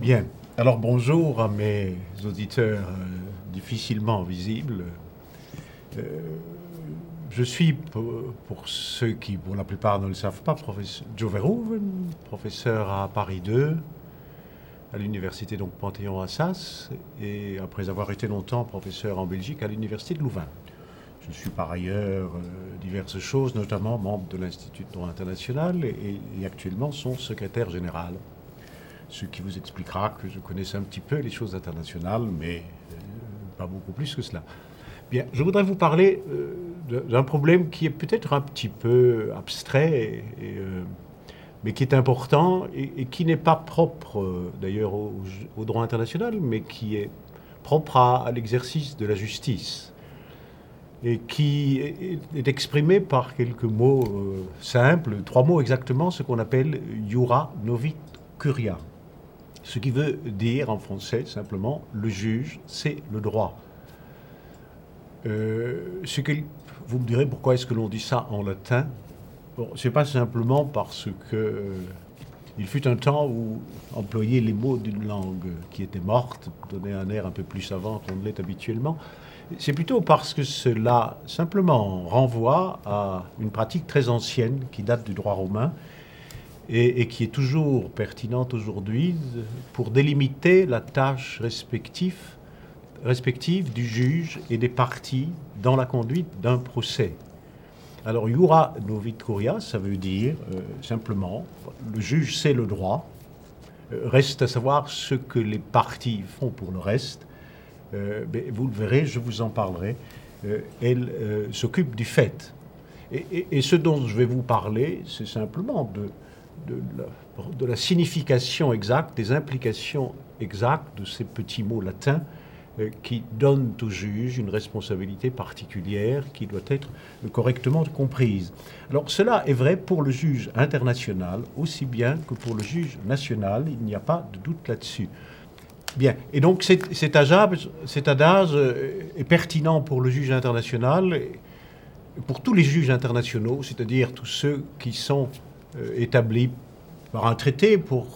Bien, alors bonjour à mes auditeurs difficilement visibles. Je suis, pour ceux qui, pour la plupart, ne le savent pas, professeur Joe Verhoeven, professeur à Paris 2, à l'université donc Panthéon-Assas, et après avoir été longtemps professeur en Belgique à l'université de Louvain. Je suis par ailleurs diverses choses, notamment membre de l'Institut de droit international et actuellement son secrétaire général. Ce qui vous expliquera que je connaissais un petit peu les choses internationales, mais pas beaucoup plus que cela. Bien, je voudrais vous parler d'un problème qui est peut-être un petit peu abstrait, mais qui est important et qui n'est pas propre d'ailleurs au droit international, mais qui est propre à l'exercice de la justice. Et qui est exprimé par quelques mots simples, 3 mots exactement, ce qu'on appelle iura novit curia. Ce qui veut dire en français simplement le juge, c'est le droit. Vous me direz pourquoi est-ce que l'on dit ça en latin? Bon, c'est pas simplement parce que il fut un temps où employer les mots d'une langue qui était morte donnait un air un peu plus savant qu'on ne l'est habituellement. C'est plutôt parce que cela simplement renvoie à une pratique très ancienne qui date du droit romain et qui est toujours pertinente aujourd'hui pour délimiter la tâche respective du juge et des parties dans la conduite d'un procès. Alors, iura novit curia, ça veut dire simplement le juge sait le droit, reste à savoir ce que les parties font pour le reste. Vous le verrez, je vous en parlerai, elle s'occupe du fait. Et ce dont je vais vous parler, c'est simplement de la signification exacte, des implications exactes de ces petits mots latins qui donnent au juge une responsabilité particulière qui doit être correctement comprise. Alors cela est vrai pour le juge international aussi bien que pour le juge national, il n'y a pas de doute là-dessus. Bien, et donc cet adage est pertinent pour le juge international, pour tous les juges internationaux, c'est-à-dire tous ceux qui sont établis par un traité pour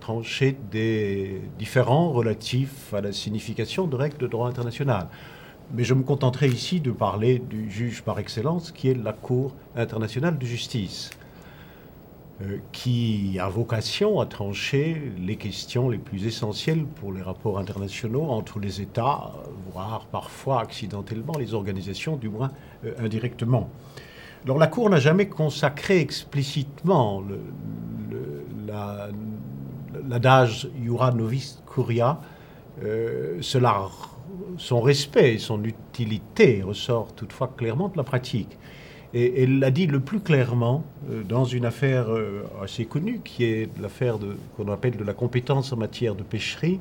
trancher des différends relatifs à la signification de règles de droit international. Mais je me contenterai ici de parler du juge par excellence, qui est la Cour internationale de justice, qui a vocation à trancher les questions les plus essentielles pour les rapports internationaux entre les États, voire parfois accidentellement les organisations, du moins indirectement. Alors la Cour n'a jamais consacré explicitement l'adage iura novit curia. Son respect et son utilité ressortent toutefois clairement de la pratique. Et elle l'a dit le plus clairement dans une affaire assez connue, qui est l'affaire qu'on appelle de la compétence en matière de pêcherie,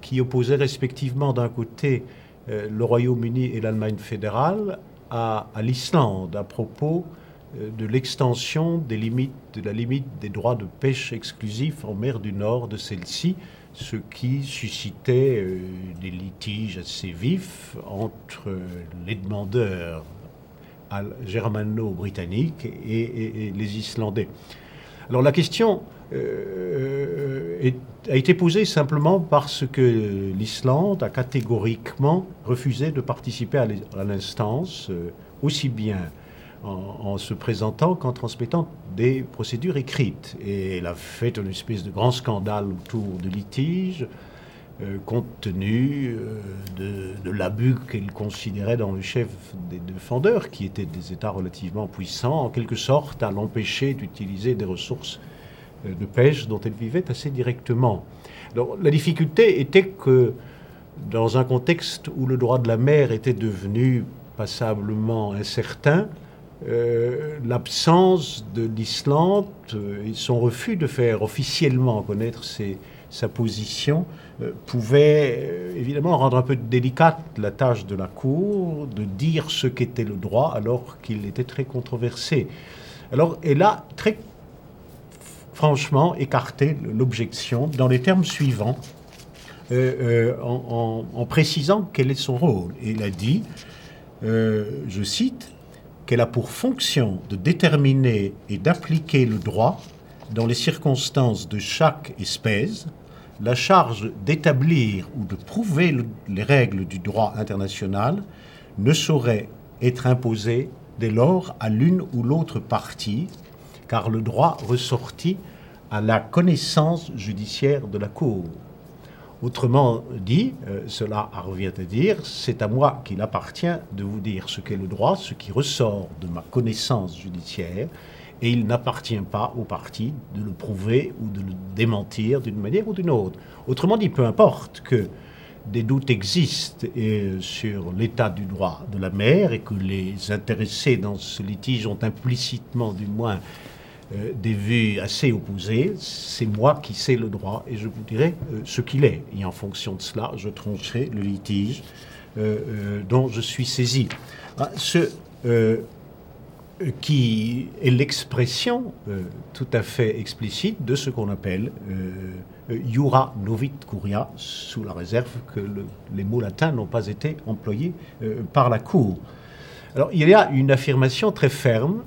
qui opposait respectivement d'un côté le Royaume-Uni et l'Allemagne fédérale à l'Islande à propos de l'extension des limites, de la limite des droits de pêche exclusifs en mer du Nord de celle-ci, ce qui suscitait des litiges assez vifs entre les demandeurs germano-britanniques et les Islandais. Alors la question a été posée simplement parce que l'Islande a catégoriquement refusé de participer à l'instance, aussi bien en se présentant qu'en transmettant des procédures écrites. Et elle a fait une espèce de grand scandale autour du litige, compte tenu de l'abus qu'elle considérait dans le chef des défendeurs, qui étaient des États relativement puissants, en quelque sorte à l'empêcher d'utiliser des ressources de pêche dont elle vivait assez directement. Alors, la difficulté était que, dans un contexte où le droit de la mer était devenu passablement incertain, l'absence de l'Islande et son refus de faire officiellement connaître sa position pouvait évidemment rendre un peu délicate la tâche de la Cour de dire ce qu'était le droit alors qu'il était très controversé. Alors elle a très franchement écarté l'objection dans les termes suivants en précisant quel est son rôle. Elle a dit, je cite, qu'elle a pour fonction de déterminer et d'appliquer le droit dans les circonstances de chaque espèce, la charge d'établir ou de prouver les règles du droit international ne saurait être imposée dès lors à l'une ou l'autre partie, car le droit ressortit à la connaissance judiciaire de la Cour. Autrement dit, cela revient à dire, c'est à moi qu'il appartient de vous dire ce qu'est le droit, ce qui ressort de ma connaissance judiciaire, et il n'appartient pas aux parties de le prouver ou de le démentir d'une manière ou d'une autre. Autrement dit, peu importe que des doutes existent sur l'état du droit de la mer et que les intéressés dans ce litige ont implicitement, du moins, des vues assez opposées, c'est moi qui sais le droit et je vous dirai ce qu'il est. Et en fonction de cela, je trancherai le litige dont je suis saisi. Qui est l'expression tout à fait explicite de ce qu'on appelle iura novit curia, sous la réserve que les mots latins n'ont pas été employés par la Cour. Alors il y a une affirmation très ferme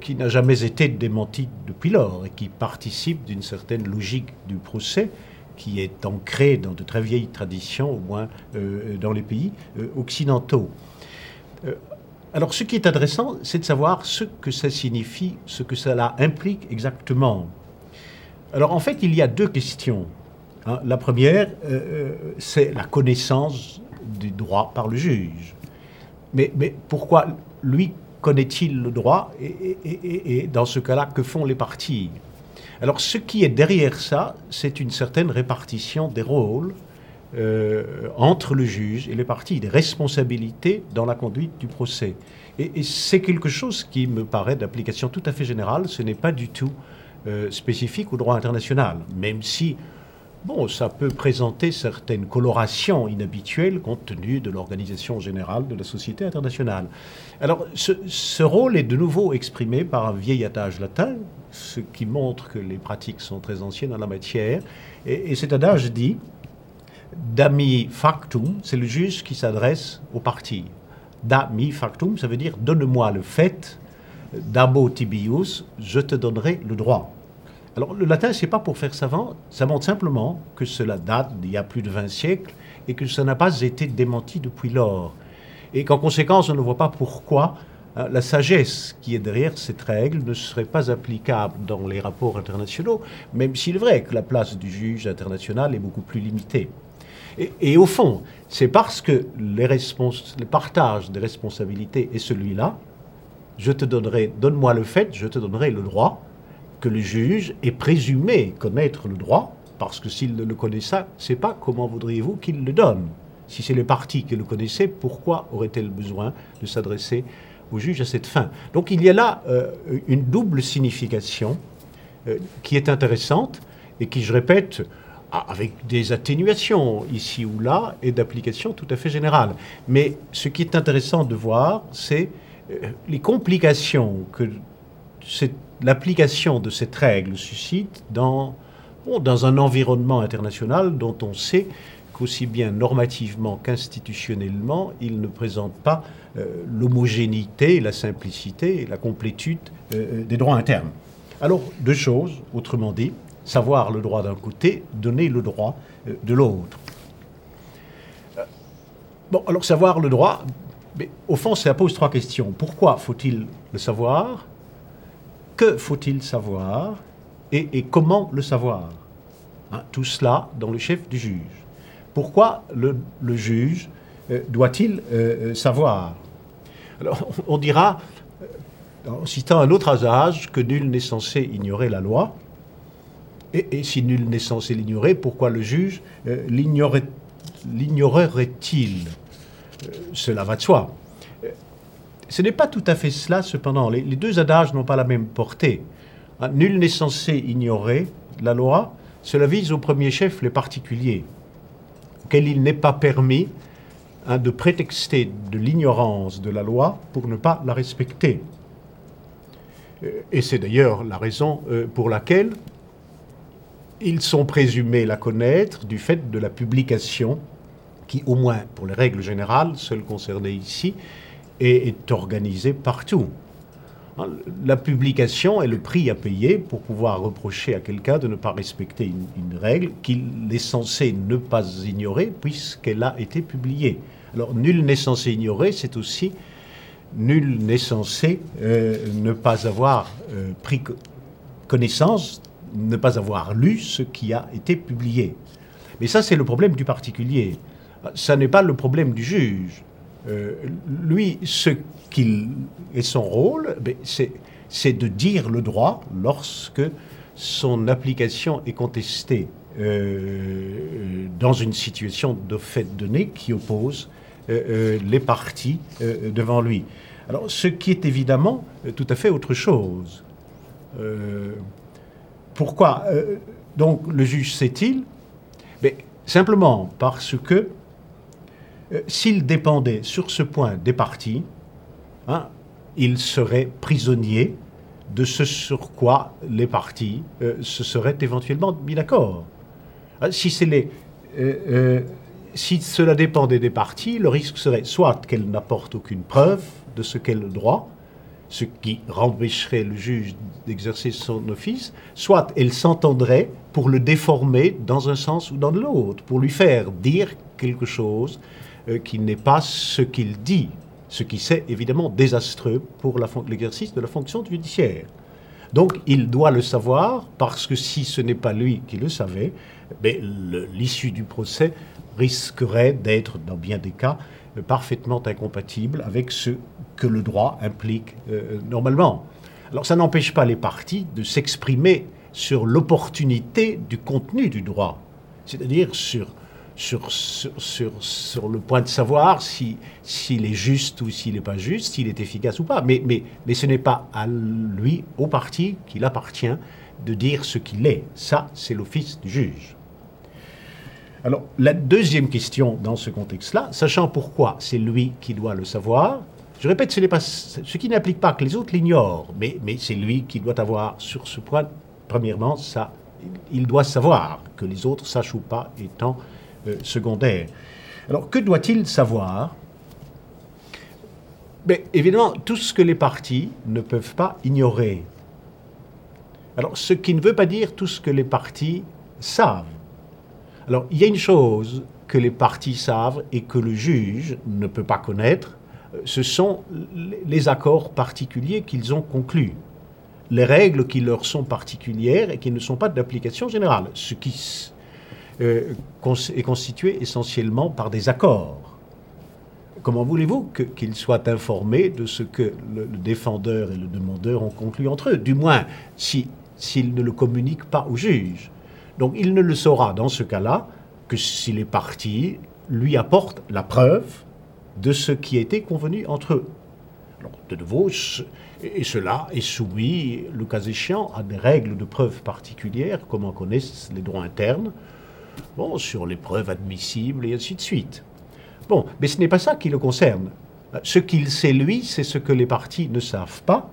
qui n'a jamais été démentie depuis lors et qui participe d'une certaine logique du procès qui est ancrée dans de très vieilles traditions, au moins dans les pays occidentaux. Alors, ce qui est intéressant, c'est de savoir ce que ça signifie, ce que cela implique exactement. Alors, en fait, il y a deux questions. La première, c'est la connaissance du droit par le juge. Mais pourquoi lui connaît-il le droit et dans ce cas-là, que font les parties? Alors, ce qui est derrière ça, c'est une certaine répartition des rôles entre le juge et les parties, des responsabilités dans la conduite du procès. Et c'est quelque chose qui me paraît d'application tout à fait générale, ce n'est pas du tout spécifique au droit international, même si, bon, ça peut présenter certaines colorations inhabituelles compte tenu de l'organisation générale de la société internationale. Alors, ce rôle est de nouveau exprimé par un vieil adage latin, ce qui montre que les pratiques sont très anciennes en la matière, et cet adage dit « Da mihi factum », c'est le juge qui s'adresse aux parties. « Da mihi factum », ça veut dire « donne-moi le fait », « dabo tibi ius », « je te donnerai le droit ». Alors le latin, ce n'est pas pour faire savant, ça montre simplement que cela date d'il y a plus de 20 siècles et que ça n'a pas été démenti depuis lors. Et qu'en conséquence, on ne voit pas pourquoi la sagesse qui est derrière cette règle ne serait pas applicable dans les rapports internationaux, même s'il est vrai que la place du juge international est beaucoup plus limitée. Et au fond, c'est parce que le partage des responsabilités est celui-là, donne-moi le fait, je te donnerai le droit, que le juge est présumé connaître le droit, parce que s'il ne le connaissait pas, comment voudriez-vous qu'il le donne? Si c'est les parties qui le connaissaient, pourquoi aurait-elle besoin de s'adresser au juge à cette fin? Donc il y a là une double signification qui est intéressante et qui, je répète, avec des atténuations ici ou là et d'applications tout à fait générales. Mais ce qui est intéressant de voir, c'est les complications que l'application de cette règle suscite dans un environnement international dont on sait qu'aussi bien normativement qu'institutionnellement, il ne présente pas l'homogénéité, la simplicité et la complétude des droits internes. Alors, deux choses, autrement dit, savoir le droit d'un côté, donner le droit de l'autre. Bon, alors savoir le droit, mais au fond, ça pose trois questions. Pourquoi faut-il le savoir? Que faut-il savoir? Et comment le savoir? Tout cela dans le chef du juge. Pourquoi le juge doit-il savoir? Alors, on dira, en citant un autre adage, que nul n'est censé ignorer la loi. Et si nul n'est censé l'ignorer, pourquoi le juge l'ignorerait-il? Cela va de soi. Ce n'est pas tout à fait cela, cependant. Les deux adages n'ont pas la même portée. Nul n'est censé ignorer la loi. Cela vise au premier chef les particuliers, auxquels il n'est pas permis de prétexter de l'ignorance de la loi pour ne pas la respecter. Et c'est d'ailleurs la raison pour laquelle ils sont présumés la connaître du fait de la publication qui, au moins pour les règles générales, seule concernée ici, est organisée partout. La publication est le prix à payer pour pouvoir reprocher à quelqu'un de ne pas respecter une règle qu'il est censé ne pas ignorer puisqu'elle a été publiée. Alors, nul n'est censé ignorer, c'est aussi nul n'est censé ne pas avoir pris connaissance, ne pas avoir lu ce qui a été publié. Mais ça, c'est le problème du particulier. Ça n'est pas le problème du juge. Lui, ce qu'il est son rôle, c'est de dire le droit lorsque son application est contestée dans une situation de fait donnée qui oppose les parties devant lui. Alors, ce qui est évidemment tout à fait autre chose. Pourquoi donc le juge sait-il? Simplement parce que s'il dépendait sur ce point des parties, il serait prisonnier de ce sur quoi les parties se seraient éventuellement mis d'accord. Si cela dépendait des parties, le risque serait soit qu'elles n'apportent aucune preuve de ce qu'est le droit, ce qui empêcherait le juge d'exercer son office, soit elles s'entendraient pour le déformer dans un sens ou dans l'autre, pour lui faire dire quelque chose qui n'est pas ce qu'il dit, ce qui c'est évidemment désastreux pour l'exercice de la fonction judiciaire. Donc il doit le savoir, parce que si ce n'est pas lui qui le savait, l'issue du procès risquerait d'être, dans bien des cas, parfaitement incompatible avec ce que le droit implique normalement. Alors ça n'empêche pas les parties de s'exprimer sur l'opportunité du contenu du droit, c'est-à-dire sur le point de savoir s'il est juste ou s'il n'est pas juste, s'il est efficace ou pas. Mais ce n'est pas à lui, au parti, qu'il appartient de dire ce qu'il est. Ça, c'est l'office du juge. Alors, la deuxième question dans ce contexte-là, sachant pourquoi c'est lui qui doit le savoir, je répète, ce qui n'implique pas que les autres l'ignorent, mais c'est lui qui doit avoir sur ce point, premièrement, ça, il doit savoir, que les autres sachent ou pas étant secondaire. Alors, que doit-il savoir? Évidemment, tout ce que les parties ne peuvent pas ignorer. Alors, ce qui ne veut pas dire tout ce que les parties savent. Alors, il y a une chose que les parties savent et que le juge ne peut pas connaître, ce sont les accords particuliers qu'ils ont conclus, les règles qui leur sont particulières et qui ne sont pas d'application générale, ce qui est constitué essentiellement par des accords. Comment voulez-vous qu'ils soient informés de ce que le défendeur et le demandeur ont conclu entre eux, du moins s'ils ne le communiquent pas au juge? Donc il ne le saura dans ce cas-là que si les parties lui apportent la preuve de ce qui a été convenu entre eux. Alors, de nouveau, cela est soumis, le cas échéant, à des règles de preuve particulières, comme en connaissent les droits internes, sur les preuves admissibles, et ainsi de suite. Mais ce n'est pas ça qui le concerne. Ce qu'il sait, lui, c'est ce que les parties ne savent pas,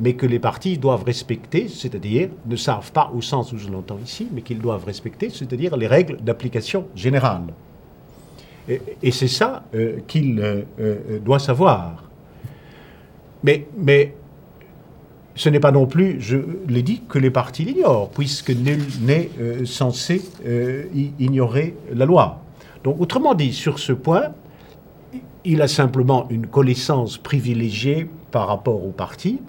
mais que les parties doivent respecter, c'est-à-dire ne savent pas au sens où je l'entends ici, mais qu'ils doivent respecter, c'est-à-dire les règles d'application générale. Et c'est ça qu'il doit savoir. Mais ce n'est pas non plus, je l'ai dit, que les parties l'ignorent, puisque nul n'est censé ignorer la loi. Donc, autrement dit, sur ce point, il a simplement une connaissance privilégiée par rapport aux parties,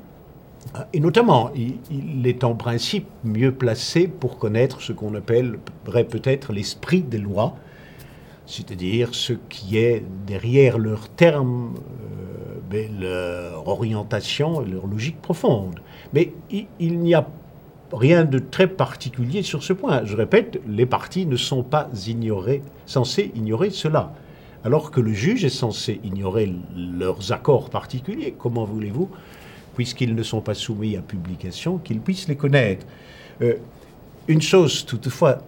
et notamment, il est en principe mieux placé pour connaître ce qu'on appellerait peut-être l'esprit des lois, c'est-à-dire ce qui est derrière leurs termes, leur orientation et leur logique profonde. Mais il n'y a rien de très particulier sur ce point. Je répète, les parties ne sont pas censées ignorer cela, alors que le juge est censé ignorer leurs accords particuliers. Comment voulez-vous, puisqu'ils ne sont pas soumis à publication, qu'ils puissent les connaître? Une chose, toutefois,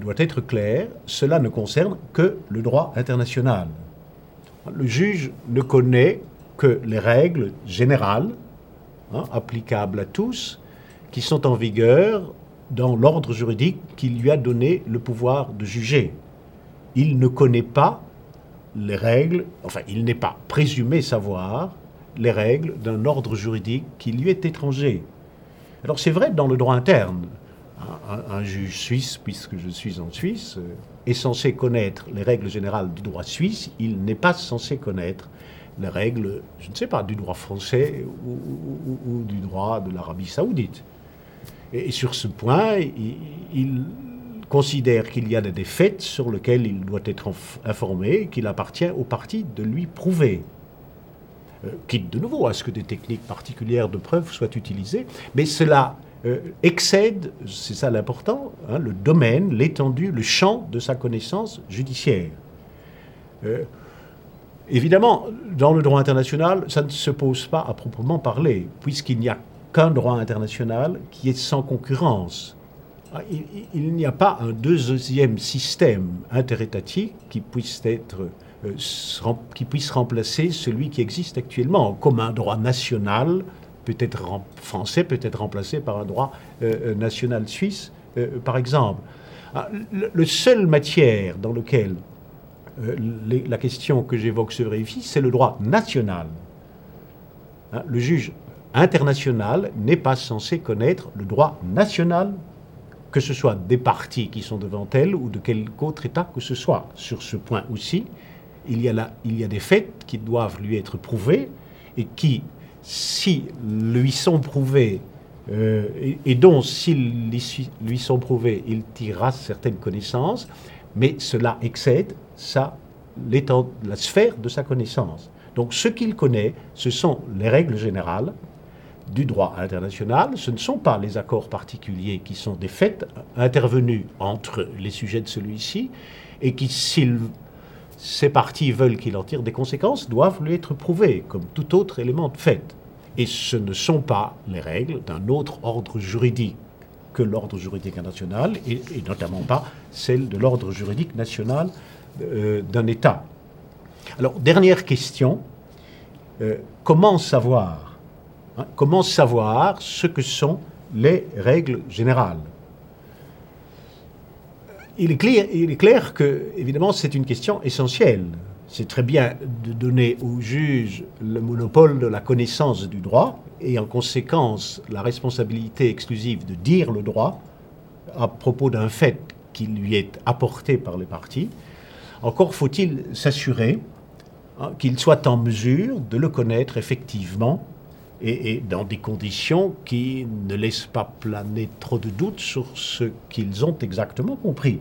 doit être claire, cela ne concerne que le droit international. Le juge ne connaît que les règles générales, applicables à tous, qui sont en vigueur dans l'ordre juridique qui lui a donné le pouvoir de juger. Il ne connaît pas les règles, enfin, il n'est pas présumé savoir les règles d'un ordre juridique qui lui est étranger. Alors c'est vrai dans le droit interne. Un juge suisse, puisque je suis en Suisse, est censé connaître les règles générales du droit suisse, il n'est pas censé connaître les règles, je ne sais pas, du droit français ou du droit de l'Arabie saoudite. Et sur ce point, il considère qu'il y a des défaites sur lesquelles il doit être informé et qu'il appartient au parti de lui prouver. Quitte de nouveau à ce que des techniques particulières de preuve soient utilisées, mais cela excède, c'est ça l'important, hein, le domaine, l'étendue, le champ de sa connaissance judiciaire. Évidemment, dans le droit international, ça ne se pose pas à proprement parler, puisqu'il n'y a qu'un droit international qui est sans concurrence. Il n'y a pas un deuxième système interétatique qui puisse remplacer celui qui existe actuellement, comme un droit national peut-être français, peut-être remplacé par un droit national suisse, par exemple. La seule matière dans laquelle la question que j'évoque se vérifie, c'est le droit national. Hein, le juge international n'est pas censé connaître le droit national, que ce soit des parties qui sont devant elle ou de quelque autre État que ce soit. Sur ce point aussi, il y a des faits qui doivent lui être prouvés et qui, si lui sont prouvés, s'ils lui sont prouvés, il tirera certaines connaissances, mais cela excède la sphère de sa connaissance. Donc ce qu'il connaît, ce sont les règles générales du droit international, ce ne sont pas les accords particuliers qui sont des faits intervenus entre les sujets de celui-ci et qui, si ces parties veulent qu'il en tire des conséquences, doivent lui être prouvées, comme tout autre élément de fait. Et ce ne sont pas les règles d'un autre ordre juridique que l'ordre juridique international et notamment pas celles de l'ordre juridique national d'un État. Alors, dernière question, comment savoir ce que sont les règles générales? Il est clair que, évidemment, c'est une question essentielle. C'est très bien de donner au juge le monopole de la connaissance du droit et en conséquence la responsabilité exclusive de dire le droit à propos d'un fait qui lui est apporté par les parties. Encore faut-il s'assurer qu'il soit en mesure de le connaître effectivement et dans des conditions qui ne laissent pas planer trop de doutes sur ce qu'ils ont exactement compris.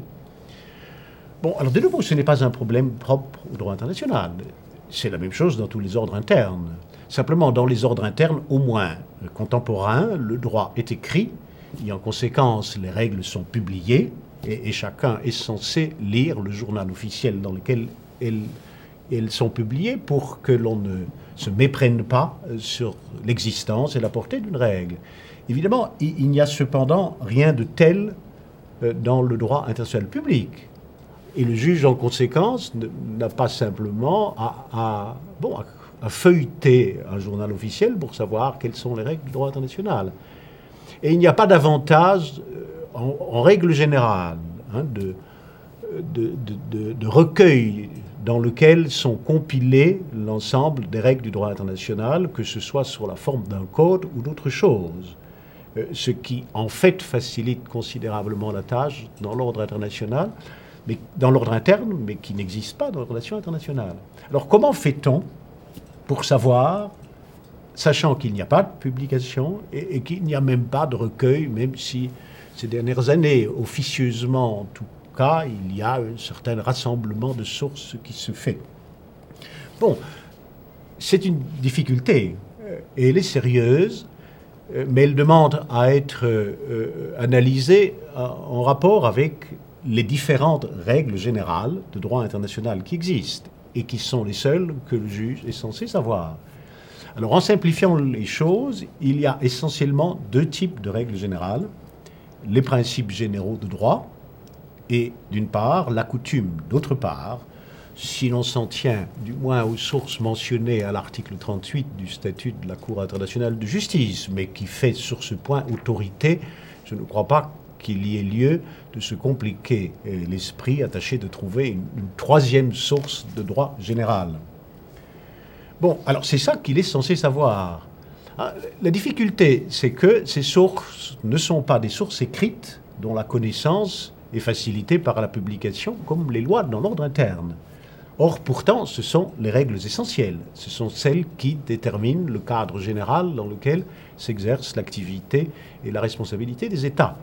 Bon, alors de nouveau, ce n'est pas un problème propre au droit international. C'est la même chose dans tous les ordres internes. Simplement, dans les ordres internes, au moins contemporains, le droit est écrit et en conséquence, les règles sont publiées et chacun est censé lire le journal officiel dans lequel elles sont publiées pour que l'on ne se méprenne pas sur l'existence et la portée d'une règle. Évidemment, il n'y a cependant rien de tel dans le droit international public. Et le juge, en conséquence, n'a pas simplement à feuilleter un journal officiel pour savoir quelles sont les règles du droit international. Et il n'y a pas d'avantage, en règle générale, hein, de recueil dans lequel sont compilés l'ensemble des règles du droit international, que ce soit sur la forme d'un code ou d'autres choses. Ce qui, en fait, facilite considérablement la tâche dans l'ordre international, mais dans l'ordre interne, mais qui n'existe pas dans les relations internationales. Alors comment fait-on pour savoir, sachant qu'il n'y a pas de publication et qu'il n'y a même pas de recueil, même si ces dernières années, officieusement en tout cas, il y a un certain rassemblement de sources qui se fait. Bon, c'est une difficulté, et elle est sérieuse, mais elle demande à être analysée en rapport avec les différentes règles générales de droit international qui existent et qui sont les seules que le juge est censé savoir. Alors, en simplifiant les choses, il y a essentiellement deux types de règles générales. Les principes généraux de droit et, d'une part, la coutume, d'autre part, si l'on s'en tient du moins aux sources mentionnées à l'article 38 du statut de la Cour internationale de justice, mais qui fait sur ce point autorité, je ne crois pas qu'il y ait lieu de se compliquer l'esprit attaché de trouver une troisième source de droit général. Bon, alors c'est ça qu'il est censé savoir. La difficulté, c'est que ces sources ne sont pas des sources écrites dont la connaissance est facilitée par la publication, comme les lois dans l'ordre interne. Or, pourtant, ce sont les règles essentielles. Ce sont celles qui déterminent le cadre général dans lequel s'exerce l'activité et la responsabilité des États.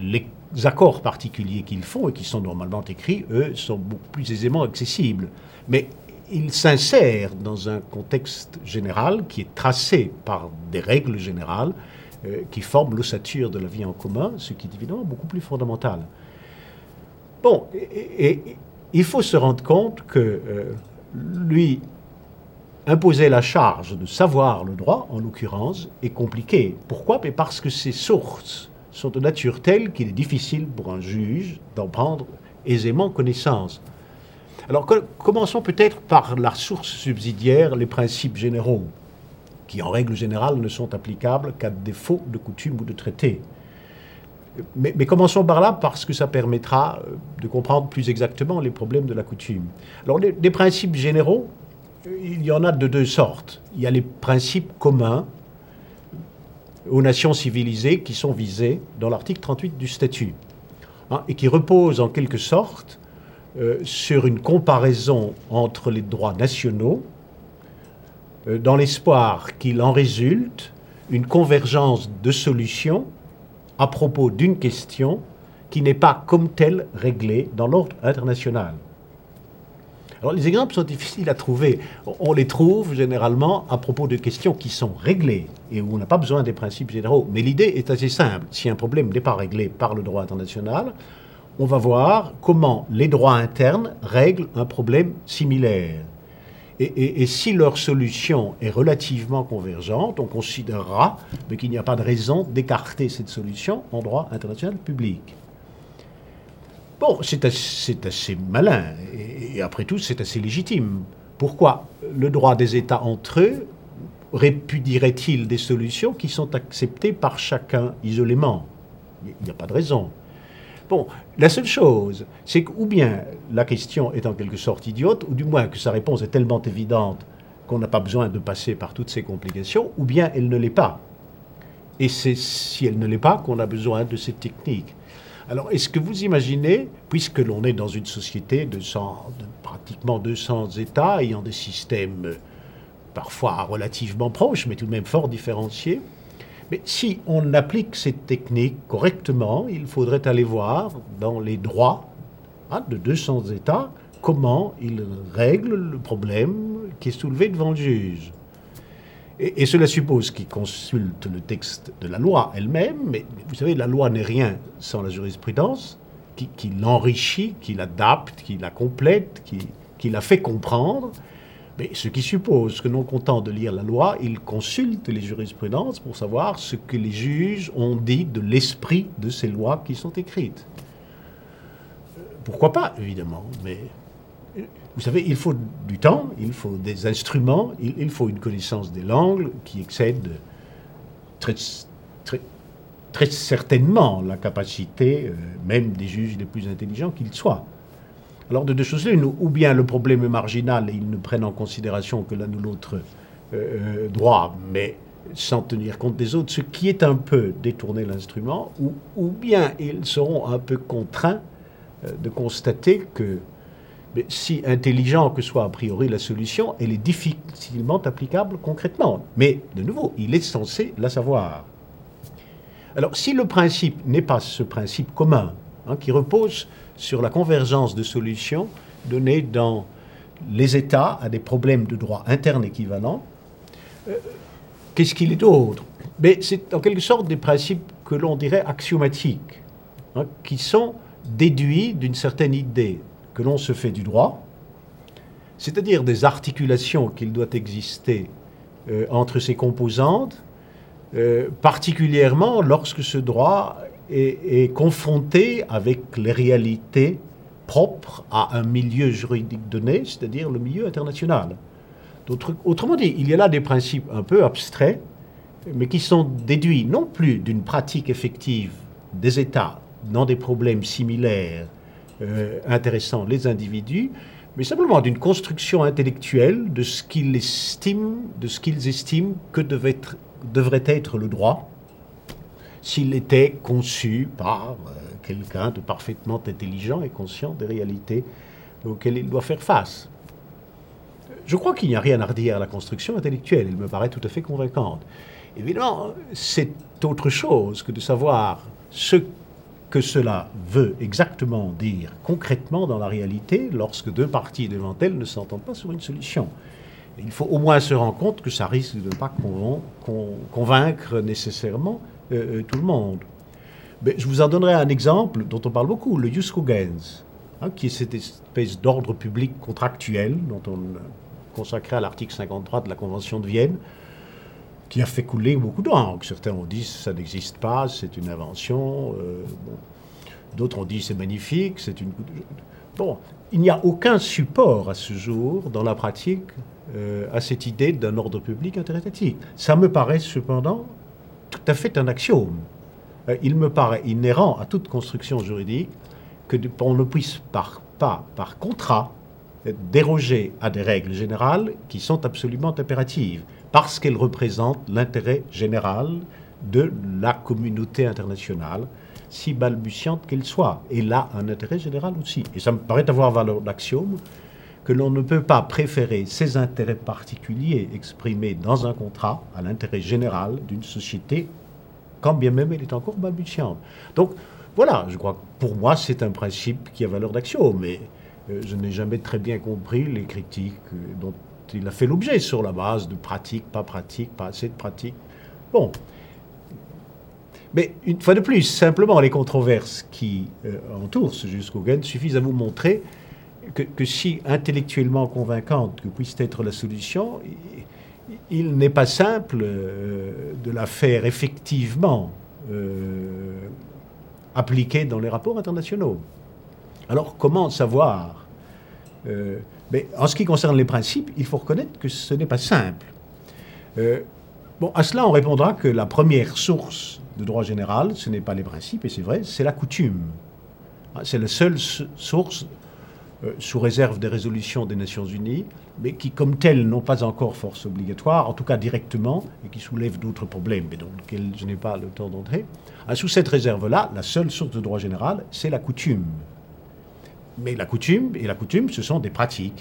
Les accords particuliers qu'ils font et qui sont normalement écrits, eux, sont beaucoup plus aisément accessibles. Mais ils s'insèrent dans un contexte général qui est tracé par des règles générales qui forment l'ossature de la vie en commun, ce qui est évidemment beaucoup plus fondamental. Bon, et il faut se rendre compte que lui imposer la charge de savoir le droit, en l'occurrence, est compliqué. Pourquoi? Mais parce que ses sources sont de nature telle qu'il est difficile pour un juge d'en prendre aisément connaissance. Alors commençons peut-être par la source subsidiaire, les principes généraux, qui en règle générale ne sont applicables qu'à défaut de coutume ou de traité. Mais commençons par là parce que ça permettra de comprendre plus exactement les problèmes de la coutume. Alors les principes généraux, il y en a de deux sortes. Il y a les principes communs aux nations civilisées qui sont visées dans l'article 38 du statut, et qui reposent en quelque sorte sur une comparaison entre les droits nationaux dans l'espoir qu'il en résulte une convergence de solutions à propos d'une question qui n'est pas comme telle réglée dans l'ordre international. Alors les exemples sont difficiles à trouver. On les trouve généralement à propos de questions qui sont réglées et où on n'a pas besoin des principes généraux. Mais l'idée est assez simple. Si un problème n'est pas réglé par le droit international, on va voir comment les droits internes règlent un problème similaire. Et si leur solution est relativement convergente, on considérera qu'il n'y a pas de raison d'écarter cette solution en droit international public. Bon, c'est assez malin, et après tout, c'est assez légitime. Pourquoi le droit des États entre eux répudierait-il des solutions qui sont acceptées par chacun isolément? Il n'y a pas de raison. Bon, la seule chose, c'est que ou bien la question est en quelque sorte idiote, ou du moins que sa réponse est tellement évidente qu'on n'a pas besoin de passer par toutes ces complications, ou bien elle ne l'est pas. Et c'est si elle ne l'est pas qu'on a besoin de cette technique. Alors, est-ce que vous imaginez, puisque l'on est dans une société de pratiquement 200 États ayant des systèmes parfois relativement proches, mais tout de même fort différenciés, mais si on applique cette technique correctement, il faudrait aller voir dans les droits de 200 États comment ils règlent le problème qui est soulevé devant le juge. Et cela suppose qu'ils consultent le texte de la loi elle-même, mais vous savez, la loi n'est rien sans la jurisprudence, qui l'enrichit, qui l'adapte, qui la complète, qui la fait comprendre. Mais ce qui suppose que, non content de lire la loi, ils consultent les jurisprudences pour savoir ce que les juges ont dit de l'esprit de ces lois qui sont écrites. Pourquoi pas, évidemment, mais vous savez, il faut du temps, il faut des instruments, il faut une connaissance des langues qui excède très certainement la capacité même des juges les plus intelligents qu'ils soient. Alors de deux choses l'une, ou bien le problème est marginal et ils ne prennent en considération que l'un ou l'autre droit, mais sans tenir compte des autres, ce qui est un peu détourner l'instrument, ou bien ils seront un peu contraints de constater que, si intelligent que soit a priori la solution, elle est difficilement applicable concrètement. Mais de nouveau, il est censé la savoir. Alors si le principe n'est pas ce principe commun, qui repose sur la convergence de solutions données dans les États à des problèmes de droit interne équivalents. Qu'est-ce qu'il est d'autre? Mais c'est en quelque sorte des principes que l'on dirait axiomatiques, qui sont déduits d'une certaine idée que l'on se fait du droit, c'est-à-dire des articulations qu'il doit exister entre ses composantes, particulièrement lorsque ce droit est confronté avec les réalités propres à un milieu juridique donné, c'est-à-dire le milieu international. Autrement dit, il y a là des principes un peu abstraits, mais qui sont déduits non plus d'une pratique effective des États dans des problèmes similaires intéressant les individus, mais simplement d'une construction intellectuelle de ce qu'ils estiment, que devrait être le droit s'il était conçu par quelqu'un de parfaitement intelligent et conscient des réalités auxquelles il doit faire face. Je crois qu'il n'y a rien à redire à la construction intellectuelle, elle me paraît tout à fait convaincante. Évidemment, c'est autre chose que de savoir ce que cela veut exactement dire concrètement dans la réalité lorsque deux parties devant elles ne s'entendent pas sur une solution. Il faut au moins se rendre compte que ça risque de ne pas convaincre nécessairement tout le monde. Mais je vous en donnerai un exemple dont on parle beaucoup, le jus cogens, qui est cette espèce d'ordre public contractuel dont on consacré à l'article 53 de la Convention de Vienne, qui a fait couler beaucoup d'encre. Certains ont dit que ça n'existe pas, c'est une invention. D'autres ont dit que c'est magnifique, c'est une... Bon, il n'y a aucun support à ce jour dans la pratique à cette idée d'un ordre public interétatique. Ça me paraît cependant tout à fait un axiome. Il me paraît inhérent à toute construction juridique que on ne puisse pas par contrat déroger à des règles générales qui sont absolument impératives parce qu'elles représentent l'intérêt général de la communauté internationale, si balbutiante qu'elle soit, et là un intérêt général aussi. Et ça me paraît avoir valeur d'axiome que l'on ne peut pas préférer ces intérêts particuliers exprimés dans un contrat à l'intérêt général d'une société, quand bien même elle est encore balbutiante. Donc voilà, je crois que pour moi c'est un principe qui a valeur d'axiome, mais je n'ai jamais très bien compris les critiques dont il a fait l'objet sur la base de pratiques, pas assez de pratiques. Bon. Mais une fois de plus, simplement les controverses qui entourent ce jus cogens suffisent à vous montrer que si intellectuellement convaincante que puisse être la solution, il n'est pas simple de la faire effectivement appliquer dans les rapports internationaux. Alors, comment savoir mais en ce qui concerne les principes, il faut reconnaître que ce n'est pas simple. Bon, à cela, on répondra que la première source de droit général, ce n'est pas les principes, et c'est vrai, c'est la coutume. C'est la seule source, sous réserve des résolutions des Nations Unies, mais qui, comme telles, n'ont pas encore force obligatoire, en tout cas directement, et qui soulèvent d'autres problèmes, mais dans lesquels je n'ai pas le temps d'entrer. Sous cette réserve-là, la seule source de droit général, c'est la coutume. Mais la coutume, ce sont des pratiques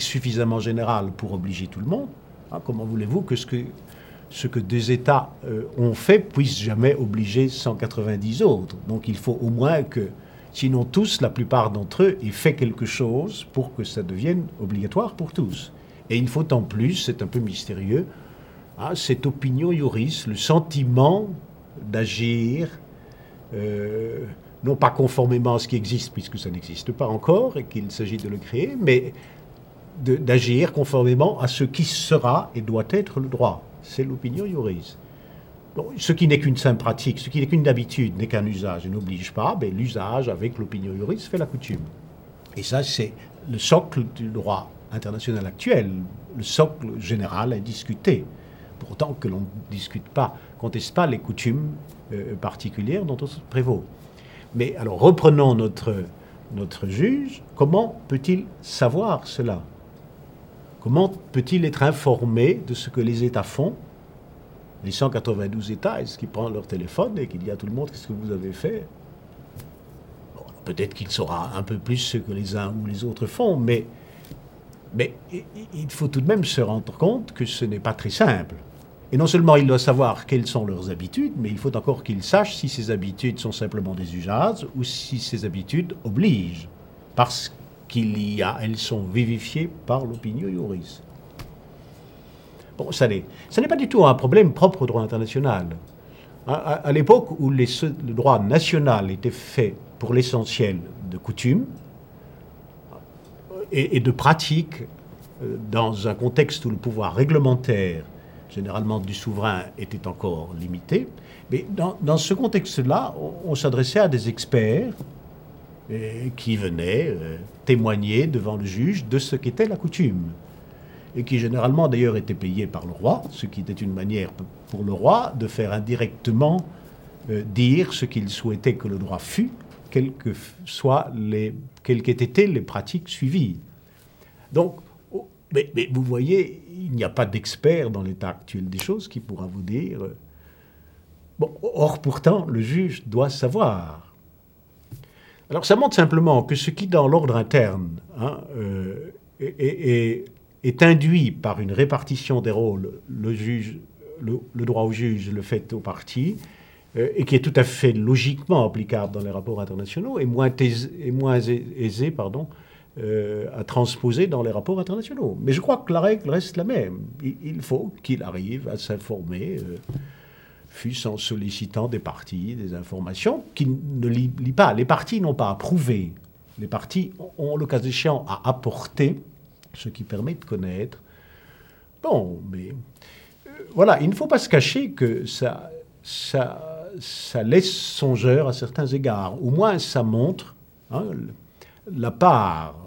suffisamment générales pour obliger tout le monde. Comment voulez-vous que ce que des États ont fait puisse jamais obliger 190 autres? Donc il faut au moins que, sinon tous, la plupart d'entre eux aient fait quelque chose pour que ça devienne obligatoire pour tous. Et il faut en plus, c'est un peu mystérieux, cette opinion iuris, le sentiment d'agir... non pas conformément à ce qui existe, puisque ça n'existe pas encore et qu'il s'agit de le créer, mais d'agir conformément à ce qui sera et doit être le droit. C'est l'opinion iuris. Bon, ce qui n'est qu'une simple pratique, ce qui n'est qu'une habitude, n'est qu'un usage, et n'oblige pas, mais l'usage avec l'opinion iuris fait la coutume. Et ça, c'est le socle du droit international actuel, le socle général à discuter. Pour autant que l'on ne discute pas, conteste pas les coutumes particulières dont on se prévaut. Mais alors reprenons notre juge, comment peut-il savoir cela? Comment peut-il être informé de ce que les États font? Les 192 États, est-ce qu'ils prennent leur téléphone et qu'ils disent à tout le monde qu'est-ce que vous avez fait? Bon, peut-être qu'il saura un peu plus ce que les uns ou les autres font, mais il faut tout de même se rendre compte que ce n'est pas très simple. Et non seulement il doit savoir quelles sont leurs habitudes, mais il faut encore qu'il sache si ces habitudes sont simplement des usages ou si ces habitudes obligent, parce qu'elles sont vivifiées par l'opinion iuris. Bon, ça n'est pas du tout un problème propre au droit international. À l'époque où le droit national était fait pour l'essentiel de coutumes et de pratiques, dans un contexte où le pouvoir réglementaire généralement du souverain était encore limité, mais dans ce contexte-là, on s'adressait à des experts qui venaient témoigner devant le juge de ce qu'était la coutume, et qui généralement d'ailleurs étaient payés par le roi, ce qui était une manière pour le roi de faire indirectement dire ce qu'il souhaitait que le droit fût, quelles que soient quelles qu'aient été les pratiques suivies. Donc, mais vous voyez, il n'y a pas d'expert dans l'état actuel des choses qui pourra vous dire... Bon, or, pourtant, le juge doit savoir. Alors, ça montre simplement que ce qui, dans l'ordre interne, est induit par une répartition des rôles, le droit au juge, le fait aux parties, et qui est tout à fait logiquement applicable dans les rapports internationaux, est moins aisé à transposer dans les rapports internationaux. Mais je crois que la règle reste la même. Il faut qu'il arrive à s'informer, fût-ce en sollicitant des parties, des informations, qui ne lient pas. Les parties n'ont pas à prouver. Les parties ont, le cas échéant, à apporter ce qui permet de connaître. Bon, mais... voilà, il ne faut pas se cacher que ça laisse songeur à certains égards. Au moins, ça montre la part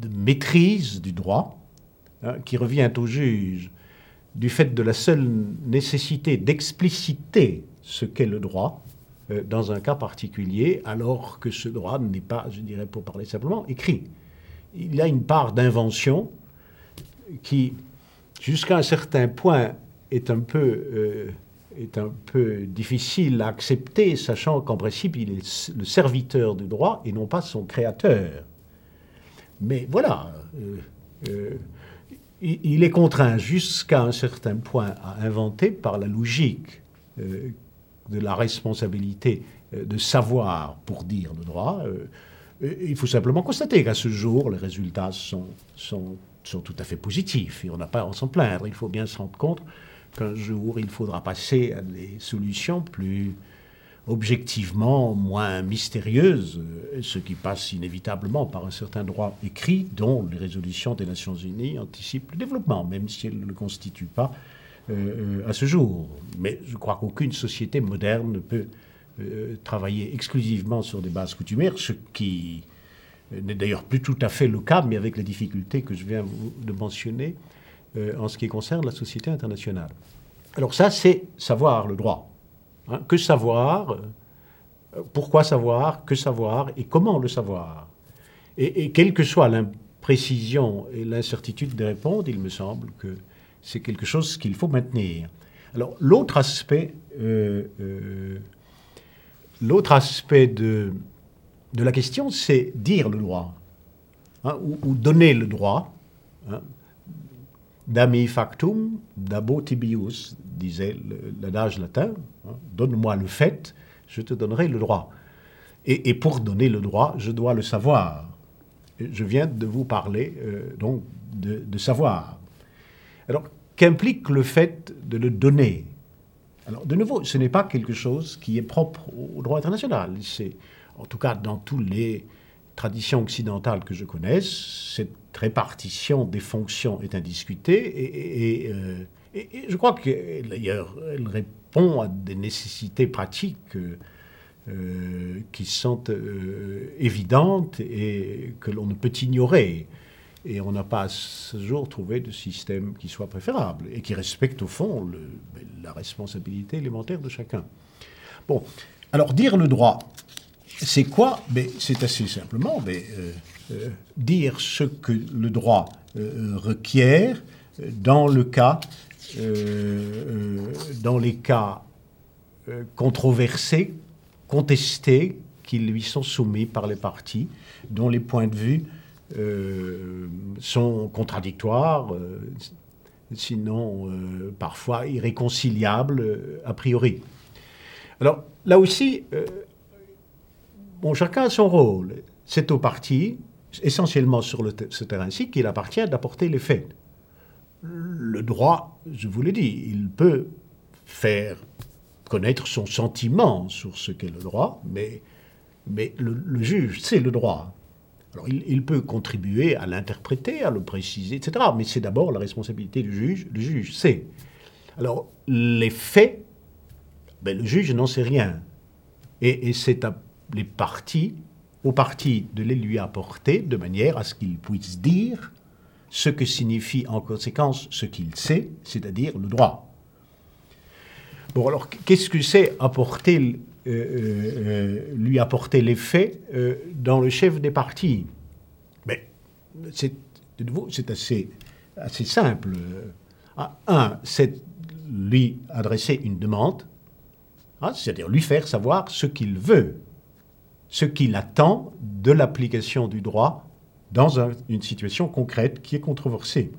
de maîtrise du droit qui revient au juge du fait de la seule nécessité d'expliciter ce qu'est le droit dans un cas particulier, alors que ce droit n'est pas, je dirais pour parler simplement, écrit. Il y a une part d'invention qui, jusqu'à un certain point, est un peu difficile à accepter, sachant qu'en principe, il est le serviteur du droit et non pas son créateur. Mais voilà, il est contraint jusqu'à un certain point à inventer par la logique de la responsabilité de savoir pour dire le droit. Il faut simplement constater qu'à ce jour, les résultats sont tout à fait positifs et on n'a pas à s'en plaindre. Il faut bien se rendre compte qu'un jour, il faudra passer à des solutions plus objectivement moins mystérieuses, ce qui passe inévitablement par un certain droit écrit dont les résolutions des Nations Unies anticipent le développement, même si elles ne le constituent pas à ce jour. Mais je crois qu'aucune société moderne ne peut travailler exclusivement sur des bases coutumières, ce qui n'est d'ailleurs plus tout à fait le cas, mais avec les difficultés que je viens de mentionner en ce qui concerne la société internationale. Alors ça, c'est savoir le droit. Que savoir, pourquoi savoir, que savoir et comment le savoir. Et quelle que soit l'imprécision et l'incertitude des réponses, il me semble que c'est quelque chose qu'il faut maintenir. Alors l'autre aspect de la question, c'est dire le droit, ou donner le droit. Da mihi factum, dabo tibi ius, disait l'adage latin. Donne-moi le fait, je te donnerai le droit. Et pour donner le droit, je dois le savoir. Je viens de vous parler donc de savoir. Alors, qu'implique le fait de le donner ? Alors, de nouveau, ce n'est pas quelque chose qui est propre au droit international. C'est, en tout cas, dans toutes les traditions occidentales que je connaisse, cette répartition des fonctions est indiscutée et je crois que, d'ailleurs, elle répond à des nécessités pratiques qui sont évidentes et que l'on ne peut ignorer. Et on n'a pas à ce jour trouvé de système qui soit préférable et qui respecte au fond la responsabilité élémentaire de chacun. Bon, alors dire le droit, c'est quoi ? Mais c'est assez simplement dire ce que le droit requiert dans les cas controversés, contestés, qui lui sont soumis par les parties, dont les points de vue sont contradictoires, sinon parfois irréconciliables a priori. Alors là aussi, chacun a son rôle. C'est aux parties, essentiellement sur ce terrain-ci, qu'il appartient d'apporter les faits. Le droit, je vous l'ai dit, il peut faire connaître son sentiment sur ce qu'est le droit, mais le juge, c'est le droit. Alors, il peut contribuer à l'interpréter, à le préciser, etc. Mais c'est d'abord la responsabilité du juge. Le juge sait. Alors, les faits, le juge n'en sait rien. Et c'est aux parties de les lui apporter de manière à ce qu'il puisse dire ce que signifie en conséquence ce qu'il sait, c'est-à-dire le droit. Bon, alors, qu'est-ce que c'est apporter lui apporter les faits dans le chef des partis. Mais c'est assez simple. Un, c'est lui adresser une demande, c'est-à-dire lui faire savoir ce qu'il veut, ce qu'il attend de l'application du droit dans une situation concrète qui est controversée.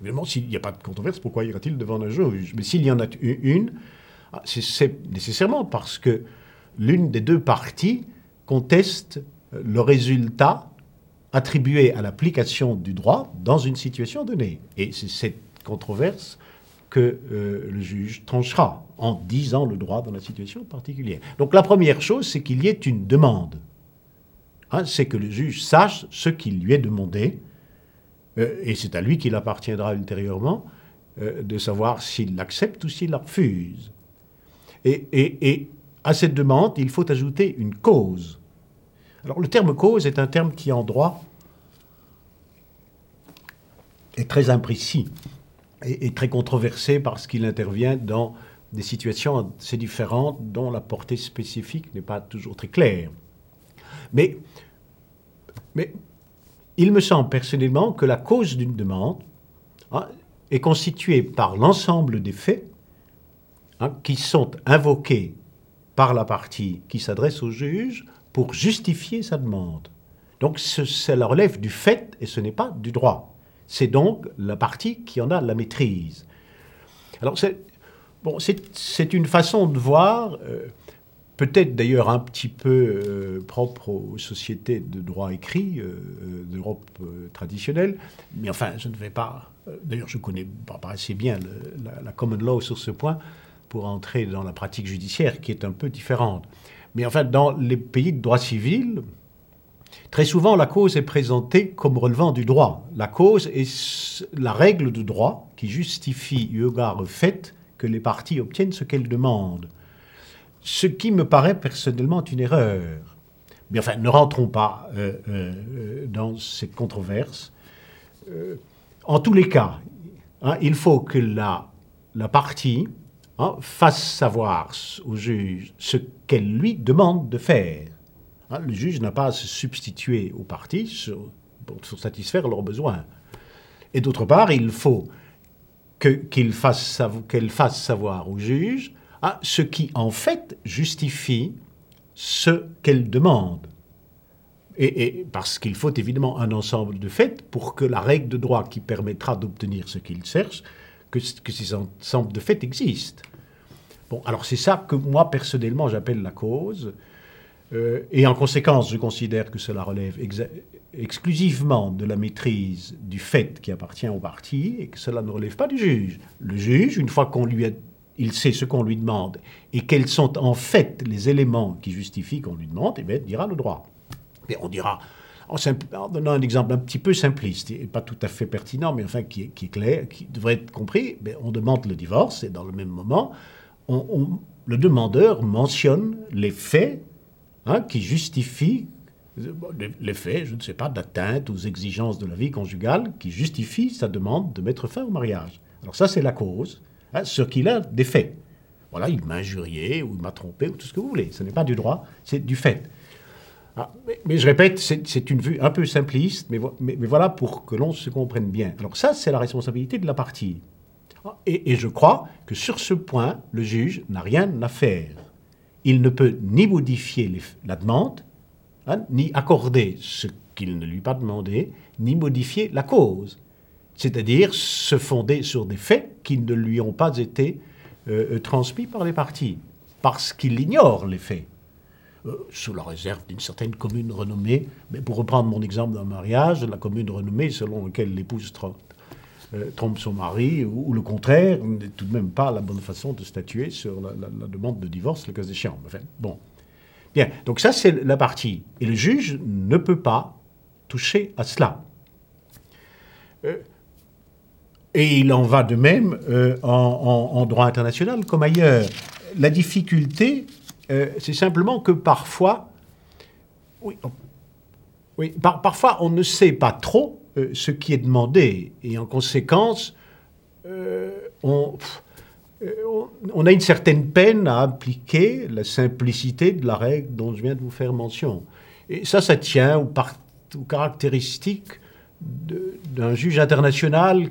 Évidemment, s'il n'y a pas de controverse, pourquoi ira-t-il devant un juge? Mais s'il y en a une, c'est nécessairement parce que l'une des deux parties conteste le résultat attribué à l'application du droit dans une situation donnée. Et c'est cette controverse que le juge tranchera en disant le droit dans la situation particulière. Donc la première chose, c'est qu'il y ait une demande. C'est que le juge sache ce qui lui est demandé, et c'est à lui qu'il appartiendra ultérieurement de savoir s'il l'accepte ou s'il la refuse. Et à cette demande, il faut ajouter une cause. Alors le terme cause est un terme qui, en droit, est très imprécis et très controversé parce qu'il intervient dans des situations assez différentes dont la portée spécifique n'est pas toujours très claire. Mais il me semble personnellement que la cause d'une demande est constituée par l'ensemble des faits qui sont invoqués par la partie qui s'adresse au juge pour justifier sa demande. Donc cela relève du fait et ce n'est pas du droit. C'est donc la partie qui en a la maîtrise. Alors c'est une façon de voir, peut-être d'ailleurs un petit peu propre aux sociétés de droit écrit d'Europe traditionnelle, mais enfin je ne vais pas... D'ailleurs je ne connais pas assez bien la common law sur ce point pour entrer dans la pratique judiciaire qui est un peu différente. Mais enfin dans les pays de droit civil... Très souvent, la cause est présentée comme relevant du droit. La cause est la règle de droit qui justifie, eu égard au fait, que les parties obtiennent ce qu'elles demandent. Ce qui me paraît personnellement une erreur. Mais enfin, ne rentrons pas dans cette controverse. En tous les cas, il faut que la partie fasse savoir au juge ce qu'elle lui demande de faire. Le juge n'a pas à se substituer aux parties pour satisfaire leurs besoins. Et d'autre part, il faut qu'elle fasse savoir au juge ce qui, en fait, justifie ce qu'elle demande. Et parce qu'il faut évidemment un ensemble de faits pour que la règle de droit qui permettra d'obtenir ce qu'il cherche, que ces ensembles de faits existent. Bon, alors c'est ça que moi, personnellement, j'appelle la cause. Et en conséquence, je considère que cela relève exclusivement de la maîtrise du fait qui appartient au parti et que cela ne relève pas du juge. Le juge, une fois qu'il sait ce qu'on lui demande et quels sont en fait les éléments qui justifient qu'on lui demande, eh bien, dira le droit. Et on dira, en donnant un exemple un petit peu simpliste et pas tout à fait pertinent, mais enfin qui est clair, qui devrait être compris, eh bien, on demande le divorce et dans le même moment, le demandeur mentionne les faits qui justifie l'effet, je ne sais pas, d'atteinte aux exigences de la vie conjugale, qui justifie sa demande de mettre fin au mariage. Alors ça, c'est la cause, ce qu'il a des faits. Voilà, il m'a injurié, ou il m'a trompé, ou tout ce que vous voulez. Ce n'est pas du droit, c'est du fait. Mais je répète, c'est une vue un peu simpliste, mais voilà pour que l'on se comprenne bien. Alors ça, c'est la responsabilité de la partie. Et je crois que sur ce point, le juge n'a rien à faire. Il ne peut ni modifier la demande, ni accorder ce qu'il ne lui a pas demandé, ni modifier la cause, c'est-à-dire se fonder sur des faits qui ne lui ont pas été transmis par les parties, parce qu'il ignore les faits, sous la réserve d'une certaine commune renommée. Mais pour reprendre mon exemple d'un mariage, la commune renommée selon laquelle l'épouse trompe son mari, ou le contraire, n'est tout de même pas la bonne façon de statuer sur la demande de divorce, le cas échéant. Enfin, bon. Bien, donc ça c'est la partie. Et le juge ne peut pas toucher à cela. Et il en va de même en droit international comme ailleurs. La difficulté, c'est simplement que parfois, parfois on ne sait pas trop ce qui est demandé, et en conséquence, on a une certaine peine à appliquer la simplicité de la règle dont je viens de vous faire mention. Et ça tient aux caractéristiques d'un juge international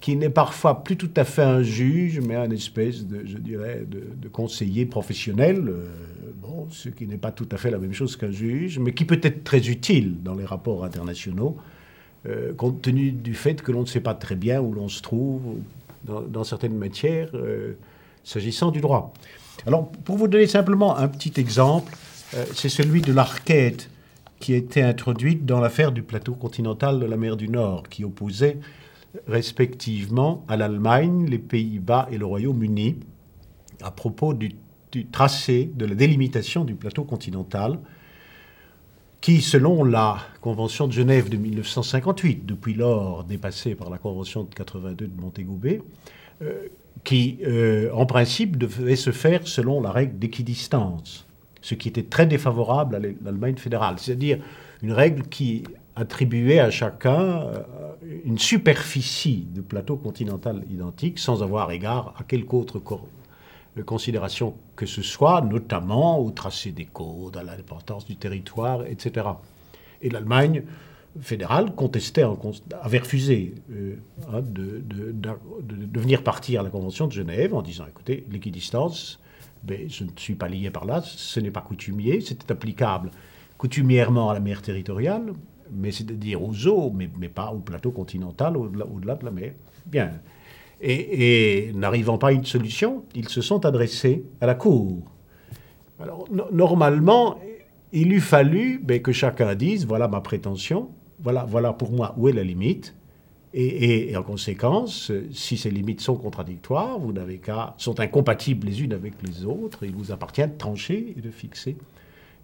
qui n'est parfois plus tout à fait un juge, mais un espèce de, je dirais, de conseiller professionnel, ce qui n'est pas tout à fait la même chose qu'un juge, mais qui peut être très utile dans les rapports internationaux, compte tenu du fait que l'on ne sait pas très bien où l'on se trouve dans certaines matières s'agissant du droit. Alors, pour vous donner simplement un petit exemple, c'est celui de l'arcade qui a été introduite dans l'affaire du plateau continental de la mer du Nord, qui opposait respectivement à l'Allemagne, les Pays-Bas et le Royaume-Uni, à propos du tracé de la délimitation du plateau continental, qui, selon la Convention de Genève de 1958, depuis lors dépassée par la Convention de 82 de Montégoubet, en principe, devait se faire selon la règle d'équidistance, ce qui était très défavorable à l'Allemagne fédérale, c'est-à-dire une règle qui attribuait à chacun une superficie de plateau continental identique, sans avoir égard à quelque autre considération que ce soit, notamment au tracé des côtes, à l'importance du territoire, etc. Et l'Allemagne fédérale avait refusé de devenir partie à la Convention de Genève en disant, écoutez, l'équidistance, mais je ne suis pas lié par là, ce n'est pas coutumier, c'était applicable coutumièrement à la mer territoriale, mais c'est-à-dire aux eaux, mais pas au plateau continental, au-delà de la mer. Bien. Et n'arrivant pas à une solution, ils se sont adressés à la Cour. Alors, normalement, il eût fallu que chacun dise, voilà ma prétention, voilà pour moi où est la limite. Et en conséquence, si ces limites sont contradictoires, vous n'avez qu'à, sont incompatibles les unes avec les autres, il vous appartient de trancher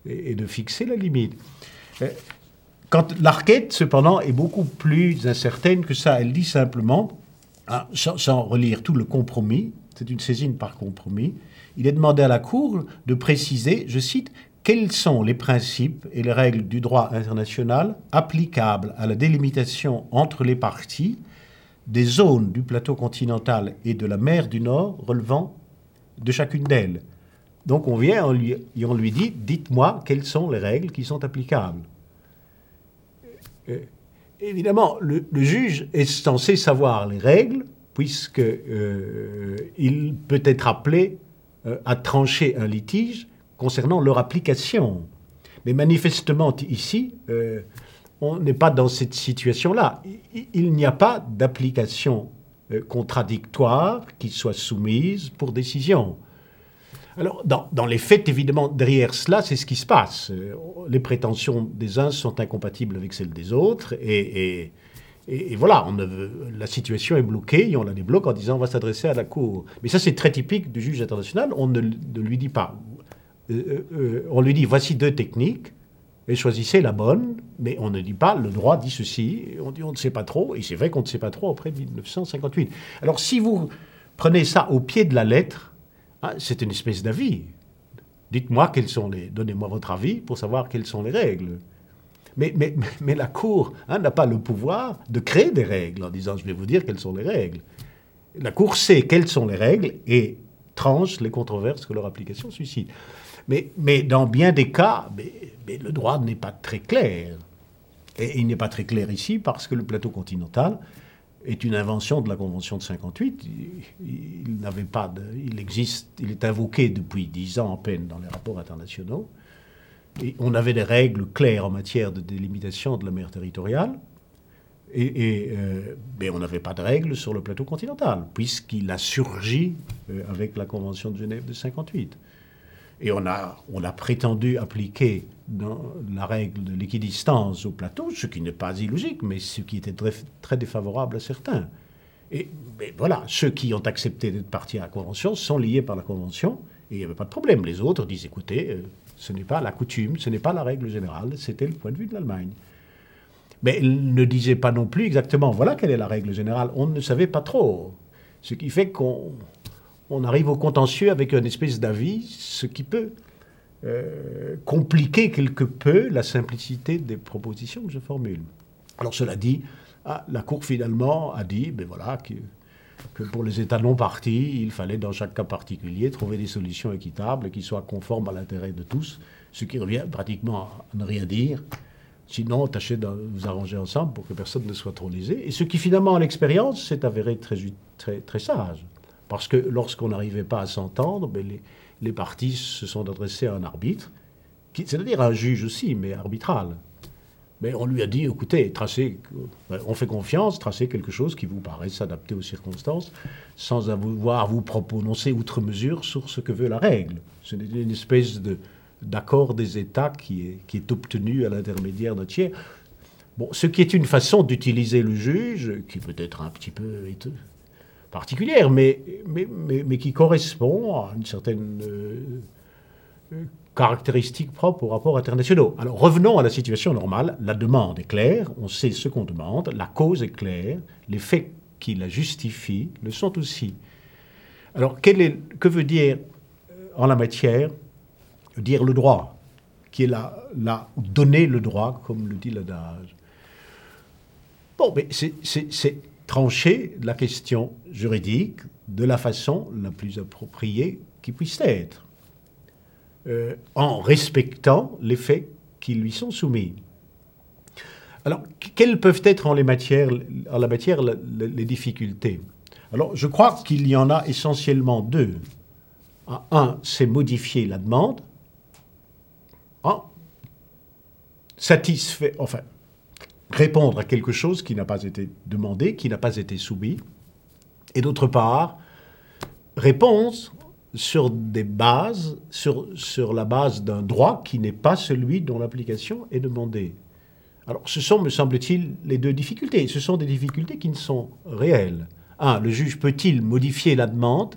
et de fixer la limite. Quand l'arquette, cependant, est beaucoup plus incertaine que ça, elle dit simplement, sans relire tout le compromis, c'est une saisine par compromis, il est demandé à la Cour de préciser, je cite, quels sont les principes et les règles du droit international applicables à la délimitation entre les parties des zones du plateau continental et de la mer du Nord relevant de chacune d'elles. Donc on vient et on lui dit, dites-moi quelles sont les règles qui sont applicables. Évidemment, le juge est censé savoir les règles, puisqu'il peut être appelé à trancher un litige concernant leur application. Mais manifestement, ici, on n'est pas dans cette situation-là. Il n'y a pas d'application contradictoire qui soit soumise pour décision. Alors, dans les faits, évidemment, derrière cela, c'est ce qui se passe. Les prétentions des uns sont incompatibles avec celles des autres, et voilà, la situation est bloquée, et on la débloque en disant on va s'adresser à la Cour. Mais ça, c'est très typique du juge international, on ne lui dit pas. On lui dit voici deux techniques, et choisissez la bonne, mais on ne dit pas le droit dit ceci, on dit on ne sait pas trop, et c'est vrai qu'on ne sait pas trop après 1958. Alors, si vous prenez ça au pied de la lettre, c'est une espèce d'avis. Dites-moi donnez-moi votre avis pour savoir quelles sont les règles. Mais la Cour n'a pas le pouvoir de créer des règles en disant je vais vous dire quelles sont les règles. La Cour sait quelles sont les règles et tranche les controverses que leur application suscite. Mais dans bien des cas, le droit n'est pas très clair. Et il n'est pas très clair ici parce que le plateau continental est une invention de la Convention de 58. Il est invoqué depuis 10 ans à peine dans les rapports internationaux. Et on avait des règles claires en matière de délimitation de la mer territoriale, mais on n'avait pas de règles sur le plateau continental, puisqu'il a surgi avec la Convention de Genève de 58. Et on a prétendu appliquer la règle de l'équidistance au plateau, ce qui n'est pas illogique, mais ce qui était très, très défavorable à certains. Mais voilà, ceux qui ont accepté d'être partis à la Convention sont liés par la Convention, et il n'y avait pas de problème. Les autres disent, écoutez, ce n'est pas la coutume, ce n'est pas la règle générale, c'était le point de vue de l'Allemagne. Mais ils ne disaient pas non plus exactement, voilà quelle est la règle générale, on ne savait pas trop. Ce qui fait qu'on arrive au contentieux avec une espèce d'avis, ce qui peut compliquer quelque peu la simplicité des propositions que je formule. Alors cela dit, la Cour finalement a dit, ben voilà, que pour les États non partis, il fallait dans chaque cas particulier trouver des solutions équitables qui soient conformes à l'intérêt de tous, ce qui revient pratiquement à ne rien dire, sinon tâchez de vous arranger ensemble pour que personne ne soit trop lésé. Et ce qui finalement, à l'expérience, s'est avéré très sage. Parce que lorsqu'on n'arrivait pas à s'entendre, les parties se sont adressées à un arbitre, c'est-à-dire à un juge aussi, mais arbitral. Mais on lui a dit, écoutez, on fait confiance, tracez quelque chose qui vous paraît s'adapter aux circonstances, sans avoir à vous prononcer outre mesure sur ce que veut la règle. C'est une espèce d'accord des États qui est obtenu à l'intermédiaire d'un tiers. Bon, ce qui est une façon d'utiliser le juge, qui peut être un petit peu particulière, mais qui correspond à une certaine caractéristiques propres aux rapports internationaux. Alors revenons à la situation normale. La demande est claire, on sait ce qu'on demande, la cause est claire, les faits qui la justifient le sont aussi. Alors que veut dire en la matière dire le droit, qui est la donner le droit, comme le dit l'adage. Bon, mais c'est trancher la question juridique de la façon la plus appropriée qui puisse être. En respectant les faits qui lui sont soumis. Alors, quelles peuvent être en la matière les difficultés? Alors, je crois qu'il y en a essentiellement deux. Un, c'est modifier la demande. Répondre à quelque chose qui n'a pas été demandé, qui n'a pas été soumis. Et d'autre part, réponse sur la base d'un droit qui n'est pas celui dont l'application est demandée. Alors, ce sont, me semble-t-il, les deux difficultés. Ce sont des difficultés qui ne sont réelles. Le juge peut-il modifier la demande,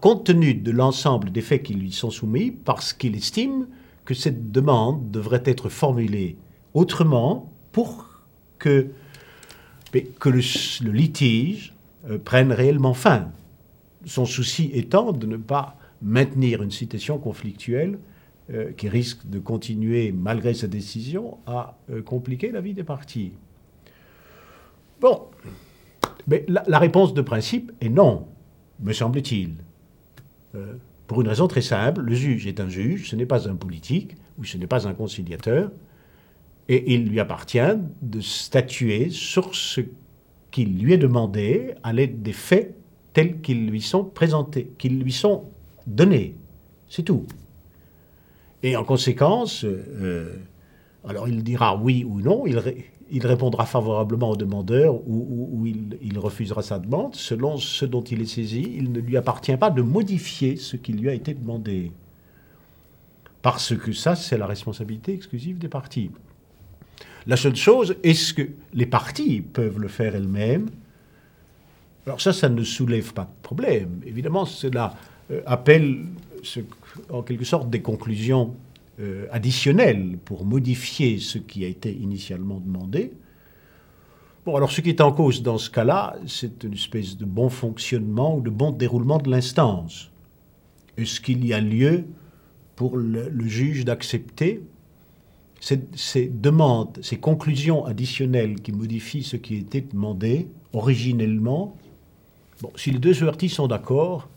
compte tenu de l'ensemble des faits qui lui sont soumis, parce qu'il estime que cette demande devrait être formulée autrement pour que le litige prenne réellement fin. Son souci étant de ne pas maintenir une situation conflictuelle qui risque de continuer, malgré sa décision, à compliquer la vie des parties. Bon, mais la réponse de principe est non, me semble-t-il. Pour une raison très simple, le juge est un juge, ce n'est pas un politique ou ce n'est pas un conciliateur, et il lui appartient de statuer sur ce qui lui est demandé à l'aide des faits tels qu'ils lui sont présentés, qu'ils lui sont donnés. C'est tout. Et en conséquence, alors il dira oui ou non, il répondra favorablement au demandeur ou il refusera sa demande. Selon ce dont il est saisi, il ne lui appartient pas de modifier ce qui lui a été demandé. Parce que ça, c'est la responsabilité exclusive des parties. La seule chose, est-ce que les parties peuvent le faire elles-mêmes? Alors ça ne soulève pas de problème. Évidemment, cela appelle en quelque sorte des conclusions additionnelles pour modifier ce qui a été initialement demandé. Bon, alors ce qui est en cause dans ce cas-là, c'est une espèce de bon fonctionnement ou de bon déroulement de l'instance. Est-ce qu'il y a lieu pour le juge d'accepter ces demandes, ces conclusions additionnelles qui modifient ce qui était demandé originellement? Bon, si les deux parties sont d'accord,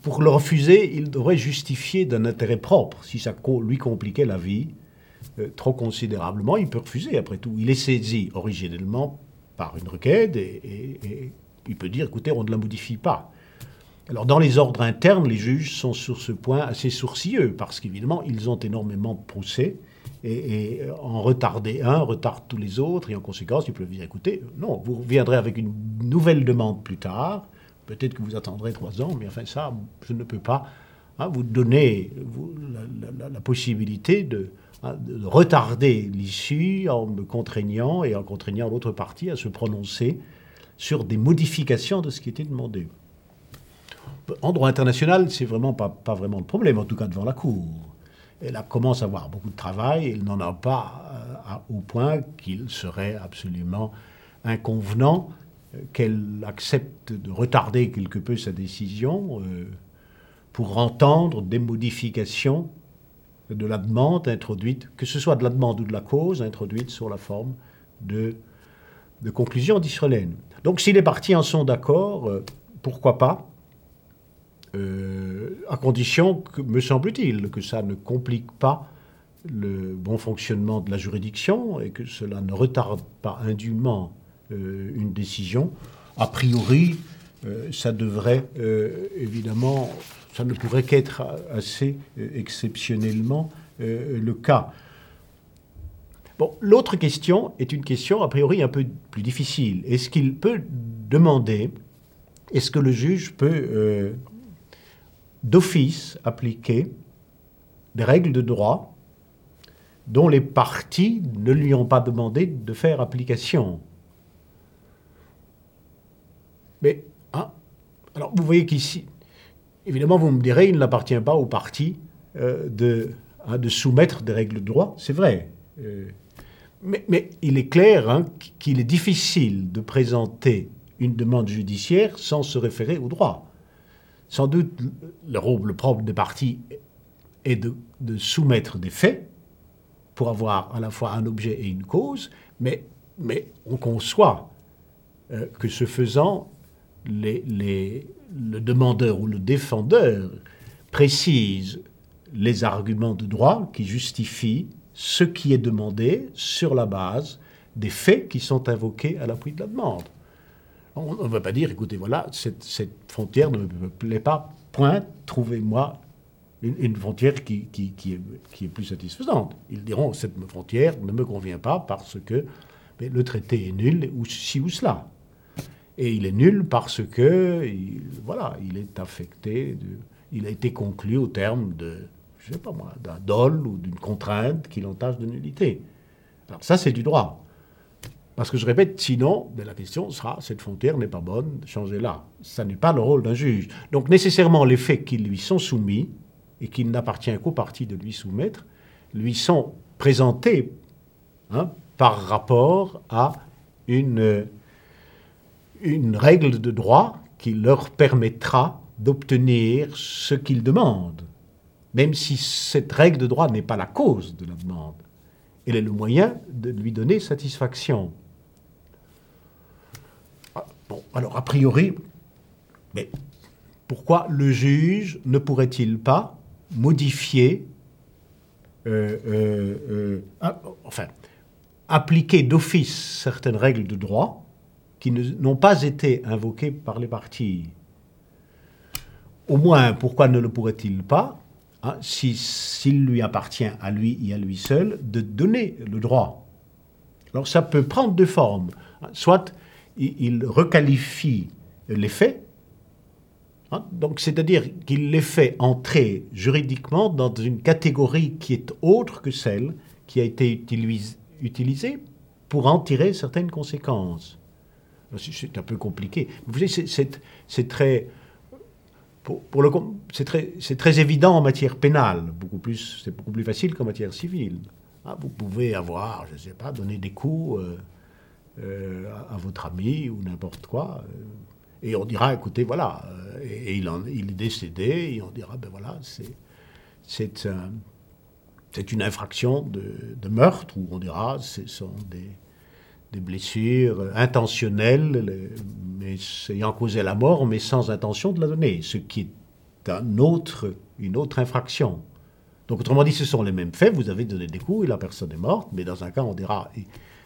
pour le refuser, il devrait justifier d'un intérêt propre. Si ça lui compliquait la vie trop considérablement, il peut refuser. Après tout, il est saisi originellement par une requête et il peut dire, écoutez, on ne la modifie pas. Alors, dans les ordres internes, les juges sont sur ce point assez sourcilleux parce qu'évidemment, ils ont énormément procès. Et en retarder un, retarde tous les autres, et en conséquence, ils peuvent dire, écoutez, non, vous reviendrez avec une nouvelle demande plus tard, peut-être que vous attendrez 3 ans, mais enfin ça, je ne peux pas vous donner la possibilité de retarder l'issue en me contraignant et en contraignant l'autre partie à se prononcer sur des modifications de ce qui était demandé. En droit international, c'est vraiment pas vraiment le problème, en tout cas devant la Cour. Elle commence à avoir beaucoup de travail, elle n'en a pas au point qu'il serait absolument inconvenant qu'elle accepte de retarder quelque peu sa décision pour entendre des modifications de la demande introduite, que ce soit de la demande ou de la cause, introduite sur la forme de conclusions additionnelles. Donc si les parties en sont d'accord, pourquoi pas, à condition, que, me semble-t-il, que ça ne complique pas le bon fonctionnement de la juridiction et que cela ne retarde pas indûment une décision. A priori, ça devrait évidemment, ça ne pourrait qu'être assez exceptionnellement le cas. Bon, l'autre question est une question a priori un peu plus difficile. Est-ce qu'il peut demander, est-ce que le juge peut d'office appliquer des règles de droit dont les parties ne lui ont pas demandé de faire application? Mais, hein, alors vous voyez qu'ici, évidemment, vous me direz, il n'appartient pas aux parties de soumettre des règles de droit, c'est vrai. Mais il est clair qu'il est difficile de présenter une demande judiciaire sans se référer au droit. Sans doute, le rôle propre des parties est de soumettre des faits, pour avoir à la fois un objet et une cause, mais on conçoit que ce faisant, le demandeur ou le défendeur précise les arguments de droit qui justifient ce qui est demandé sur la base des faits qui sont invoqués à l'appui de la demande. On ne va pas dire, écoutez, voilà, cette frontière ne me plaît pas, point, trouvez-moi une frontière qui est plus satisfaisante. Ils diront, cette frontière ne me convient pas parce que mais le traité est nul, ou ci ou cela. Et il est nul parce que, il est affecté, il a été conclu au terme de, je ne sais pas moi, d'un dol ou d'une contrainte qui l'entache de nullité. Alors ça, c'est du droit. Parce que je répète, sinon, la question sera, cette frontière n'est pas bonne, changez-la. Ça n'est pas le rôle d'un juge. Donc nécessairement, les faits qui lui sont soumis, et qu'il n'appartient qu'aux parties de lui soumettre, lui sont présentés par rapport à une règle de droit qui leur permettra d'obtenir ce qu'ils demandent, même si cette règle de droit n'est pas la cause de la demande. Elle est le moyen de lui donner satisfaction. Bon, alors, a priori, mais pourquoi le juge ne pourrait-il pas modifier, appliquer d'office certaines règles de droit qui n'ont pas été invoquées par les parties? Au moins, pourquoi ne le pourrait-il pas, s'il lui appartient à lui et à lui seul, de donner le droit? Alors ça peut prendre deux formes. Soit il requalifie les faits, donc, c'est-à-dire qu'il les fait entrer juridiquement dans une catégorie qui est autre que celle qui a été utilisée pour en tirer certaines conséquences. C'est un peu compliqué. Vous savez, c'est très évident en matière pénale. C'est beaucoup plus facile qu'en matière civile. Vous pouvez avoir, je ne sais pas, donner des coups à votre ami ou n'importe quoi. Et on dira, écoutez, voilà, et il est décédé, et on dira, ben voilà, c'est une infraction de meurtre, où on dira, ce sont des blessures intentionnelles, mais ayant causé la mort, mais sans intention de la donner, ce qui est une autre infraction. Donc, autrement dit, ce sont les mêmes faits, vous avez donné des coups et la personne est morte, mais dans un cas, on dira...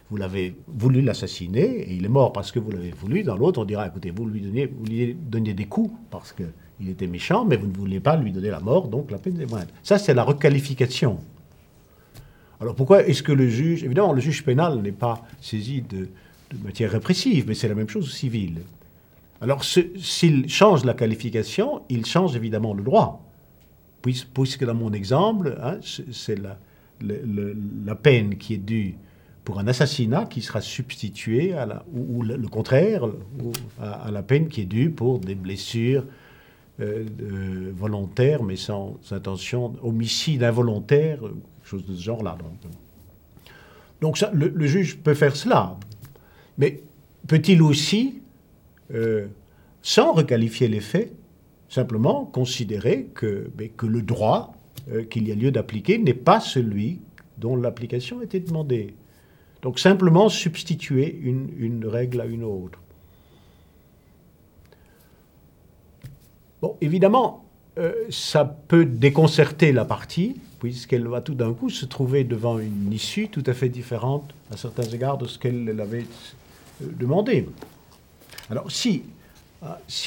Vous l'avez voulu l'assassiner et il est mort parce que vous l'avez voulu. Dans l'autre, on dira, écoutez, vous lui donnez des coups parce qu'il était méchant, mais vous ne voulez pas lui donner la mort, donc la peine est moindre. Ça, c'est la requalification. Alors pourquoi est-ce que le juge... Évidemment, le juge pénal n'est pas saisi de matière répressive, mais c'est la même chose au civil. Alors s'il change la qualification, il change évidemment le droit. Puisque dans mon exemple, c'est la peine qui est due pour un assassinat qui sera substitué, ou le contraire, à la peine qui est due pour des blessures volontaires, mais sans intention, homicide involontaire, quelque chose de ce genre-là. Donc ça, le juge peut faire cela. Mais peut-il aussi, sans requalifier les faits, simplement considérer que le droit qu'il y a lieu d'appliquer n'est pas celui dont l'application était demandée? Donc simplement substituer une règle à une autre. Bon, évidemment, ça peut déconcerter la partie, puisqu'elle va tout d'un coup se trouver devant une issue tout à fait différente, à certains égards, de ce qu'elle avait demandé. Alors, si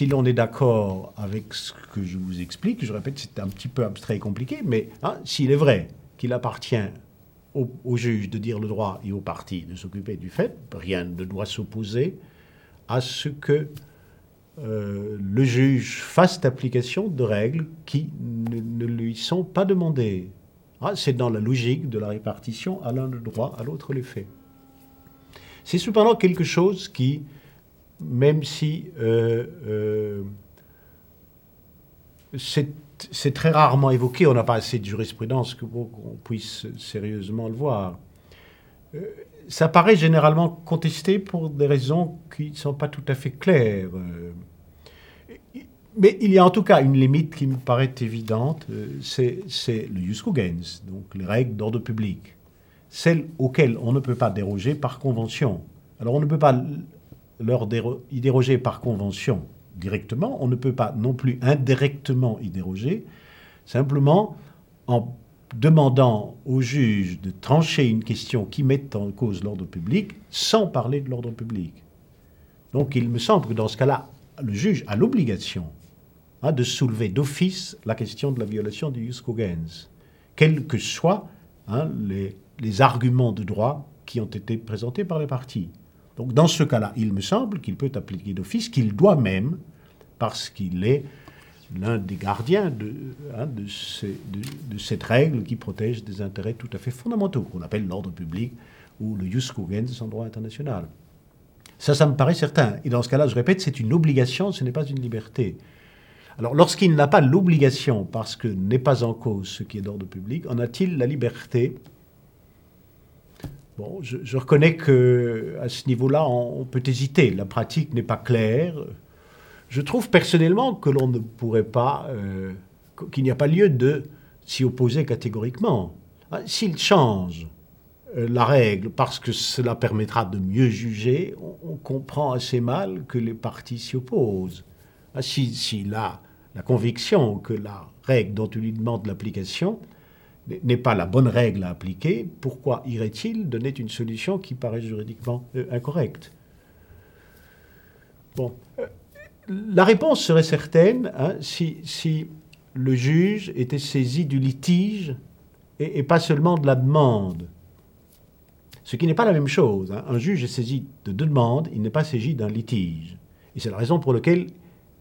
l'on est d'accord avec ce que je vous explique, je répète, c'est un petit peu abstrait et compliqué, mais s'il est vrai qu'il appartient au juge de dire le droit et aux parties de s'occuper du fait, rien ne doit s'opposer à ce que le juge fasse application de règles qui ne lui sont pas demandées. C'est dans la logique de la répartition, à l'un le droit, à l'autre l'effet. C'est cependant quelque chose qui, même si c'est très rarement évoqué, on n'a pas assez de jurisprudence pour qu'on puisse sérieusement le voir. Ça paraît généralement contesté pour des raisons qui ne sont pas tout à fait claires. Mais il y a en tout cas une limite qui me paraît évidente, c'est le jus cogens, donc les règles d'ordre public, celles auxquelles on ne peut pas déroger par convention. Alors on ne peut pas y déroger par convention directement, on ne peut pas non plus indirectement y déroger, simplement en demandant au juge de trancher une question qui mette en cause l'ordre public sans parler de l'ordre public. Donc il me semble que dans ce cas-là, le juge a l'obligation de soulever d'office la question de la violation du jus cogens, quels que soient les arguments de droit qui ont été présentés par les parties. Donc dans ce cas-là, il me semble qu'il peut appliquer d'office, qu'il doit même, parce qu'il est l'un des gardiens de cette règle qui protège des intérêts tout à fait fondamentaux, qu'on appelle l'ordre public ou le jus cogens en droit international. Ça me paraît certain. Et dans ce cas-là, je répète, c'est une obligation, ce n'est pas une liberté. Alors, lorsqu'il n'a pas l'obligation parce que n'est pas en cause ce qui est d'ordre public, en a-t-il la liberté ? Bon, je reconnais qu'à ce niveau-là, on peut hésiter. La pratique n'est pas claire. Je trouve personnellement que l'on ne pourrait pas, qu'il n'y a pas lieu de s'y opposer catégoriquement. S'il change la règle parce que cela permettra de mieux juger, on comprend assez mal que les parties s'y opposent. S'il a la conviction que la règle dont on lui demande l'application n'est pas la bonne règle à appliquer, pourquoi irait-il donner une solution qui paraît juridiquement incorrecte? Bon. La réponse serait certaine si le juge était saisi du litige et pas seulement de la demande. Ce qui n'est pas la même chose. Un juge est saisi de deux demandes, il n'est pas saisi d'un litige. Et c'est la raison pour laquelle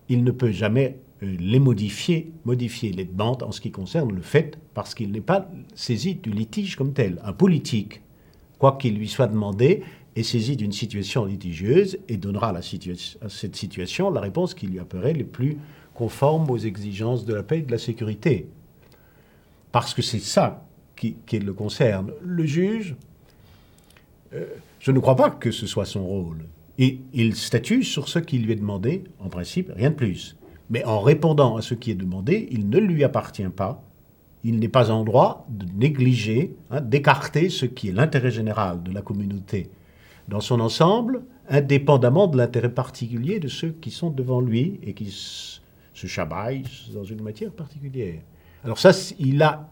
il ne peut jamais les modifier les demandes en ce qui concerne le fait, parce qu'il n'est pas saisi du litige comme tel. Un politique, quoi qu'il lui soit demandé, est saisi d'une situation litigieuse et donnera à cette situation la réponse qui lui apparaît les plus conforme aux exigences de la paix et de la sécurité. Parce que c'est ça qui le concerne. Le juge, je ne crois pas que ce soit son rôle. Et il statue sur ce qui lui est demandé, en principe, rien de plus. Mais en répondant à ce qui est demandé, il ne lui appartient pas. Il n'est pas en droit de négliger, d'écarter ce qui est l'intérêt général de la communauté dans son ensemble, indépendamment de l'intérêt particulier de ceux qui sont devant lui et qui se chabaillent dans une matière particulière. Alors ça, il a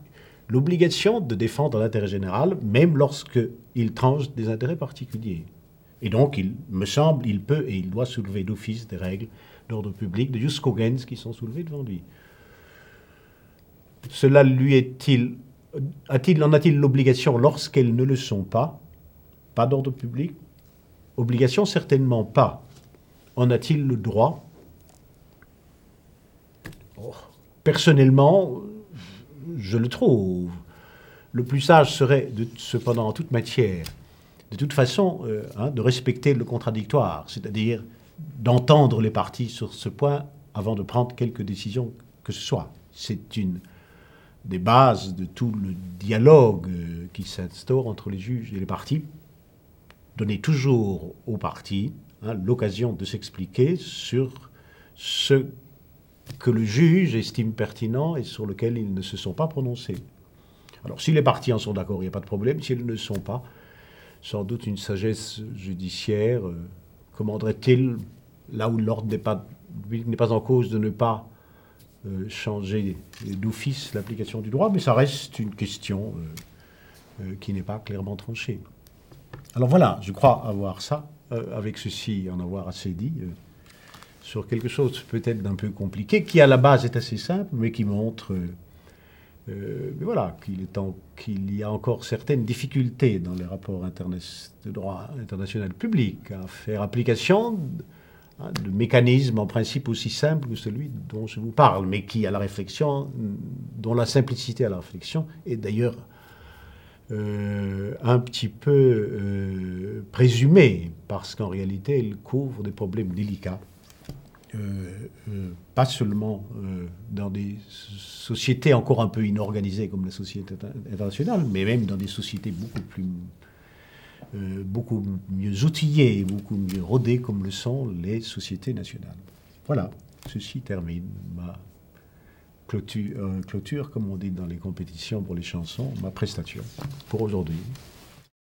l'obligation de défendre l'intérêt général, même lorsqu'il tranche des intérêts particuliers. Et donc, il me semble, il peut et il doit soulever d'office des règles d'ordre public, de jus cogens qui sont soulevées devant lui. Cela lui est-il... En a-t-il l'obligation lorsqu'elles ne le sont pas? Pas d'ordre public? Obligation, certainement pas. En a-t-il le droit? Personnellement, je le trouve. Le plus sage serait, cependant, en toute matière, de toute façon, de respecter le contradictoire, c'est-à-dire d'entendre les parties sur ce point avant de prendre quelque décision que ce soit. C'est une des bases de tout le dialogue qui s'instaure entre les juges et les parties. Donner toujours aux parties l'occasion de s'expliquer sur ce que le juge estime pertinent et sur lequel ils ne se sont pas prononcés. Alors si les parties en sont d'accord, il n'y a pas de problème. Si elles ne le sont pas, sans doute une sagesse judiciaire commanderait-il, là où l'ordre n'est pas en cause, de ne pas changer d'office l'application du droit, mais ça reste une question qui n'est pas clairement tranchée. Alors voilà, je crois avoir ça, avec ceci, en avoir assez dit, sur quelque chose peut-être d'un peu compliqué, qui à la base est assez simple, mais qui montre mais voilà, qu'il y a encore certaines difficultés dans les rapports de droit international public à faire application de mécanismes en principe aussi simples que celui dont je vous parle, mais qui, à la réflexion, dont la simplicité à la réflexion est d'ailleurs un petit peu présumée, parce qu'en réalité, elle couvre des problèmes délicats, pas seulement dans des sociétés encore un peu inorganisées comme la société internationale, mais même dans des sociétés beaucoup mieux outillées et beaucoup mieux rodées comme le sont les sociétés nationales. Voilà, ceci termine ma clôture, comme on dit dans les compétitions pour les chansons, ma prestation pour aujourd'hui.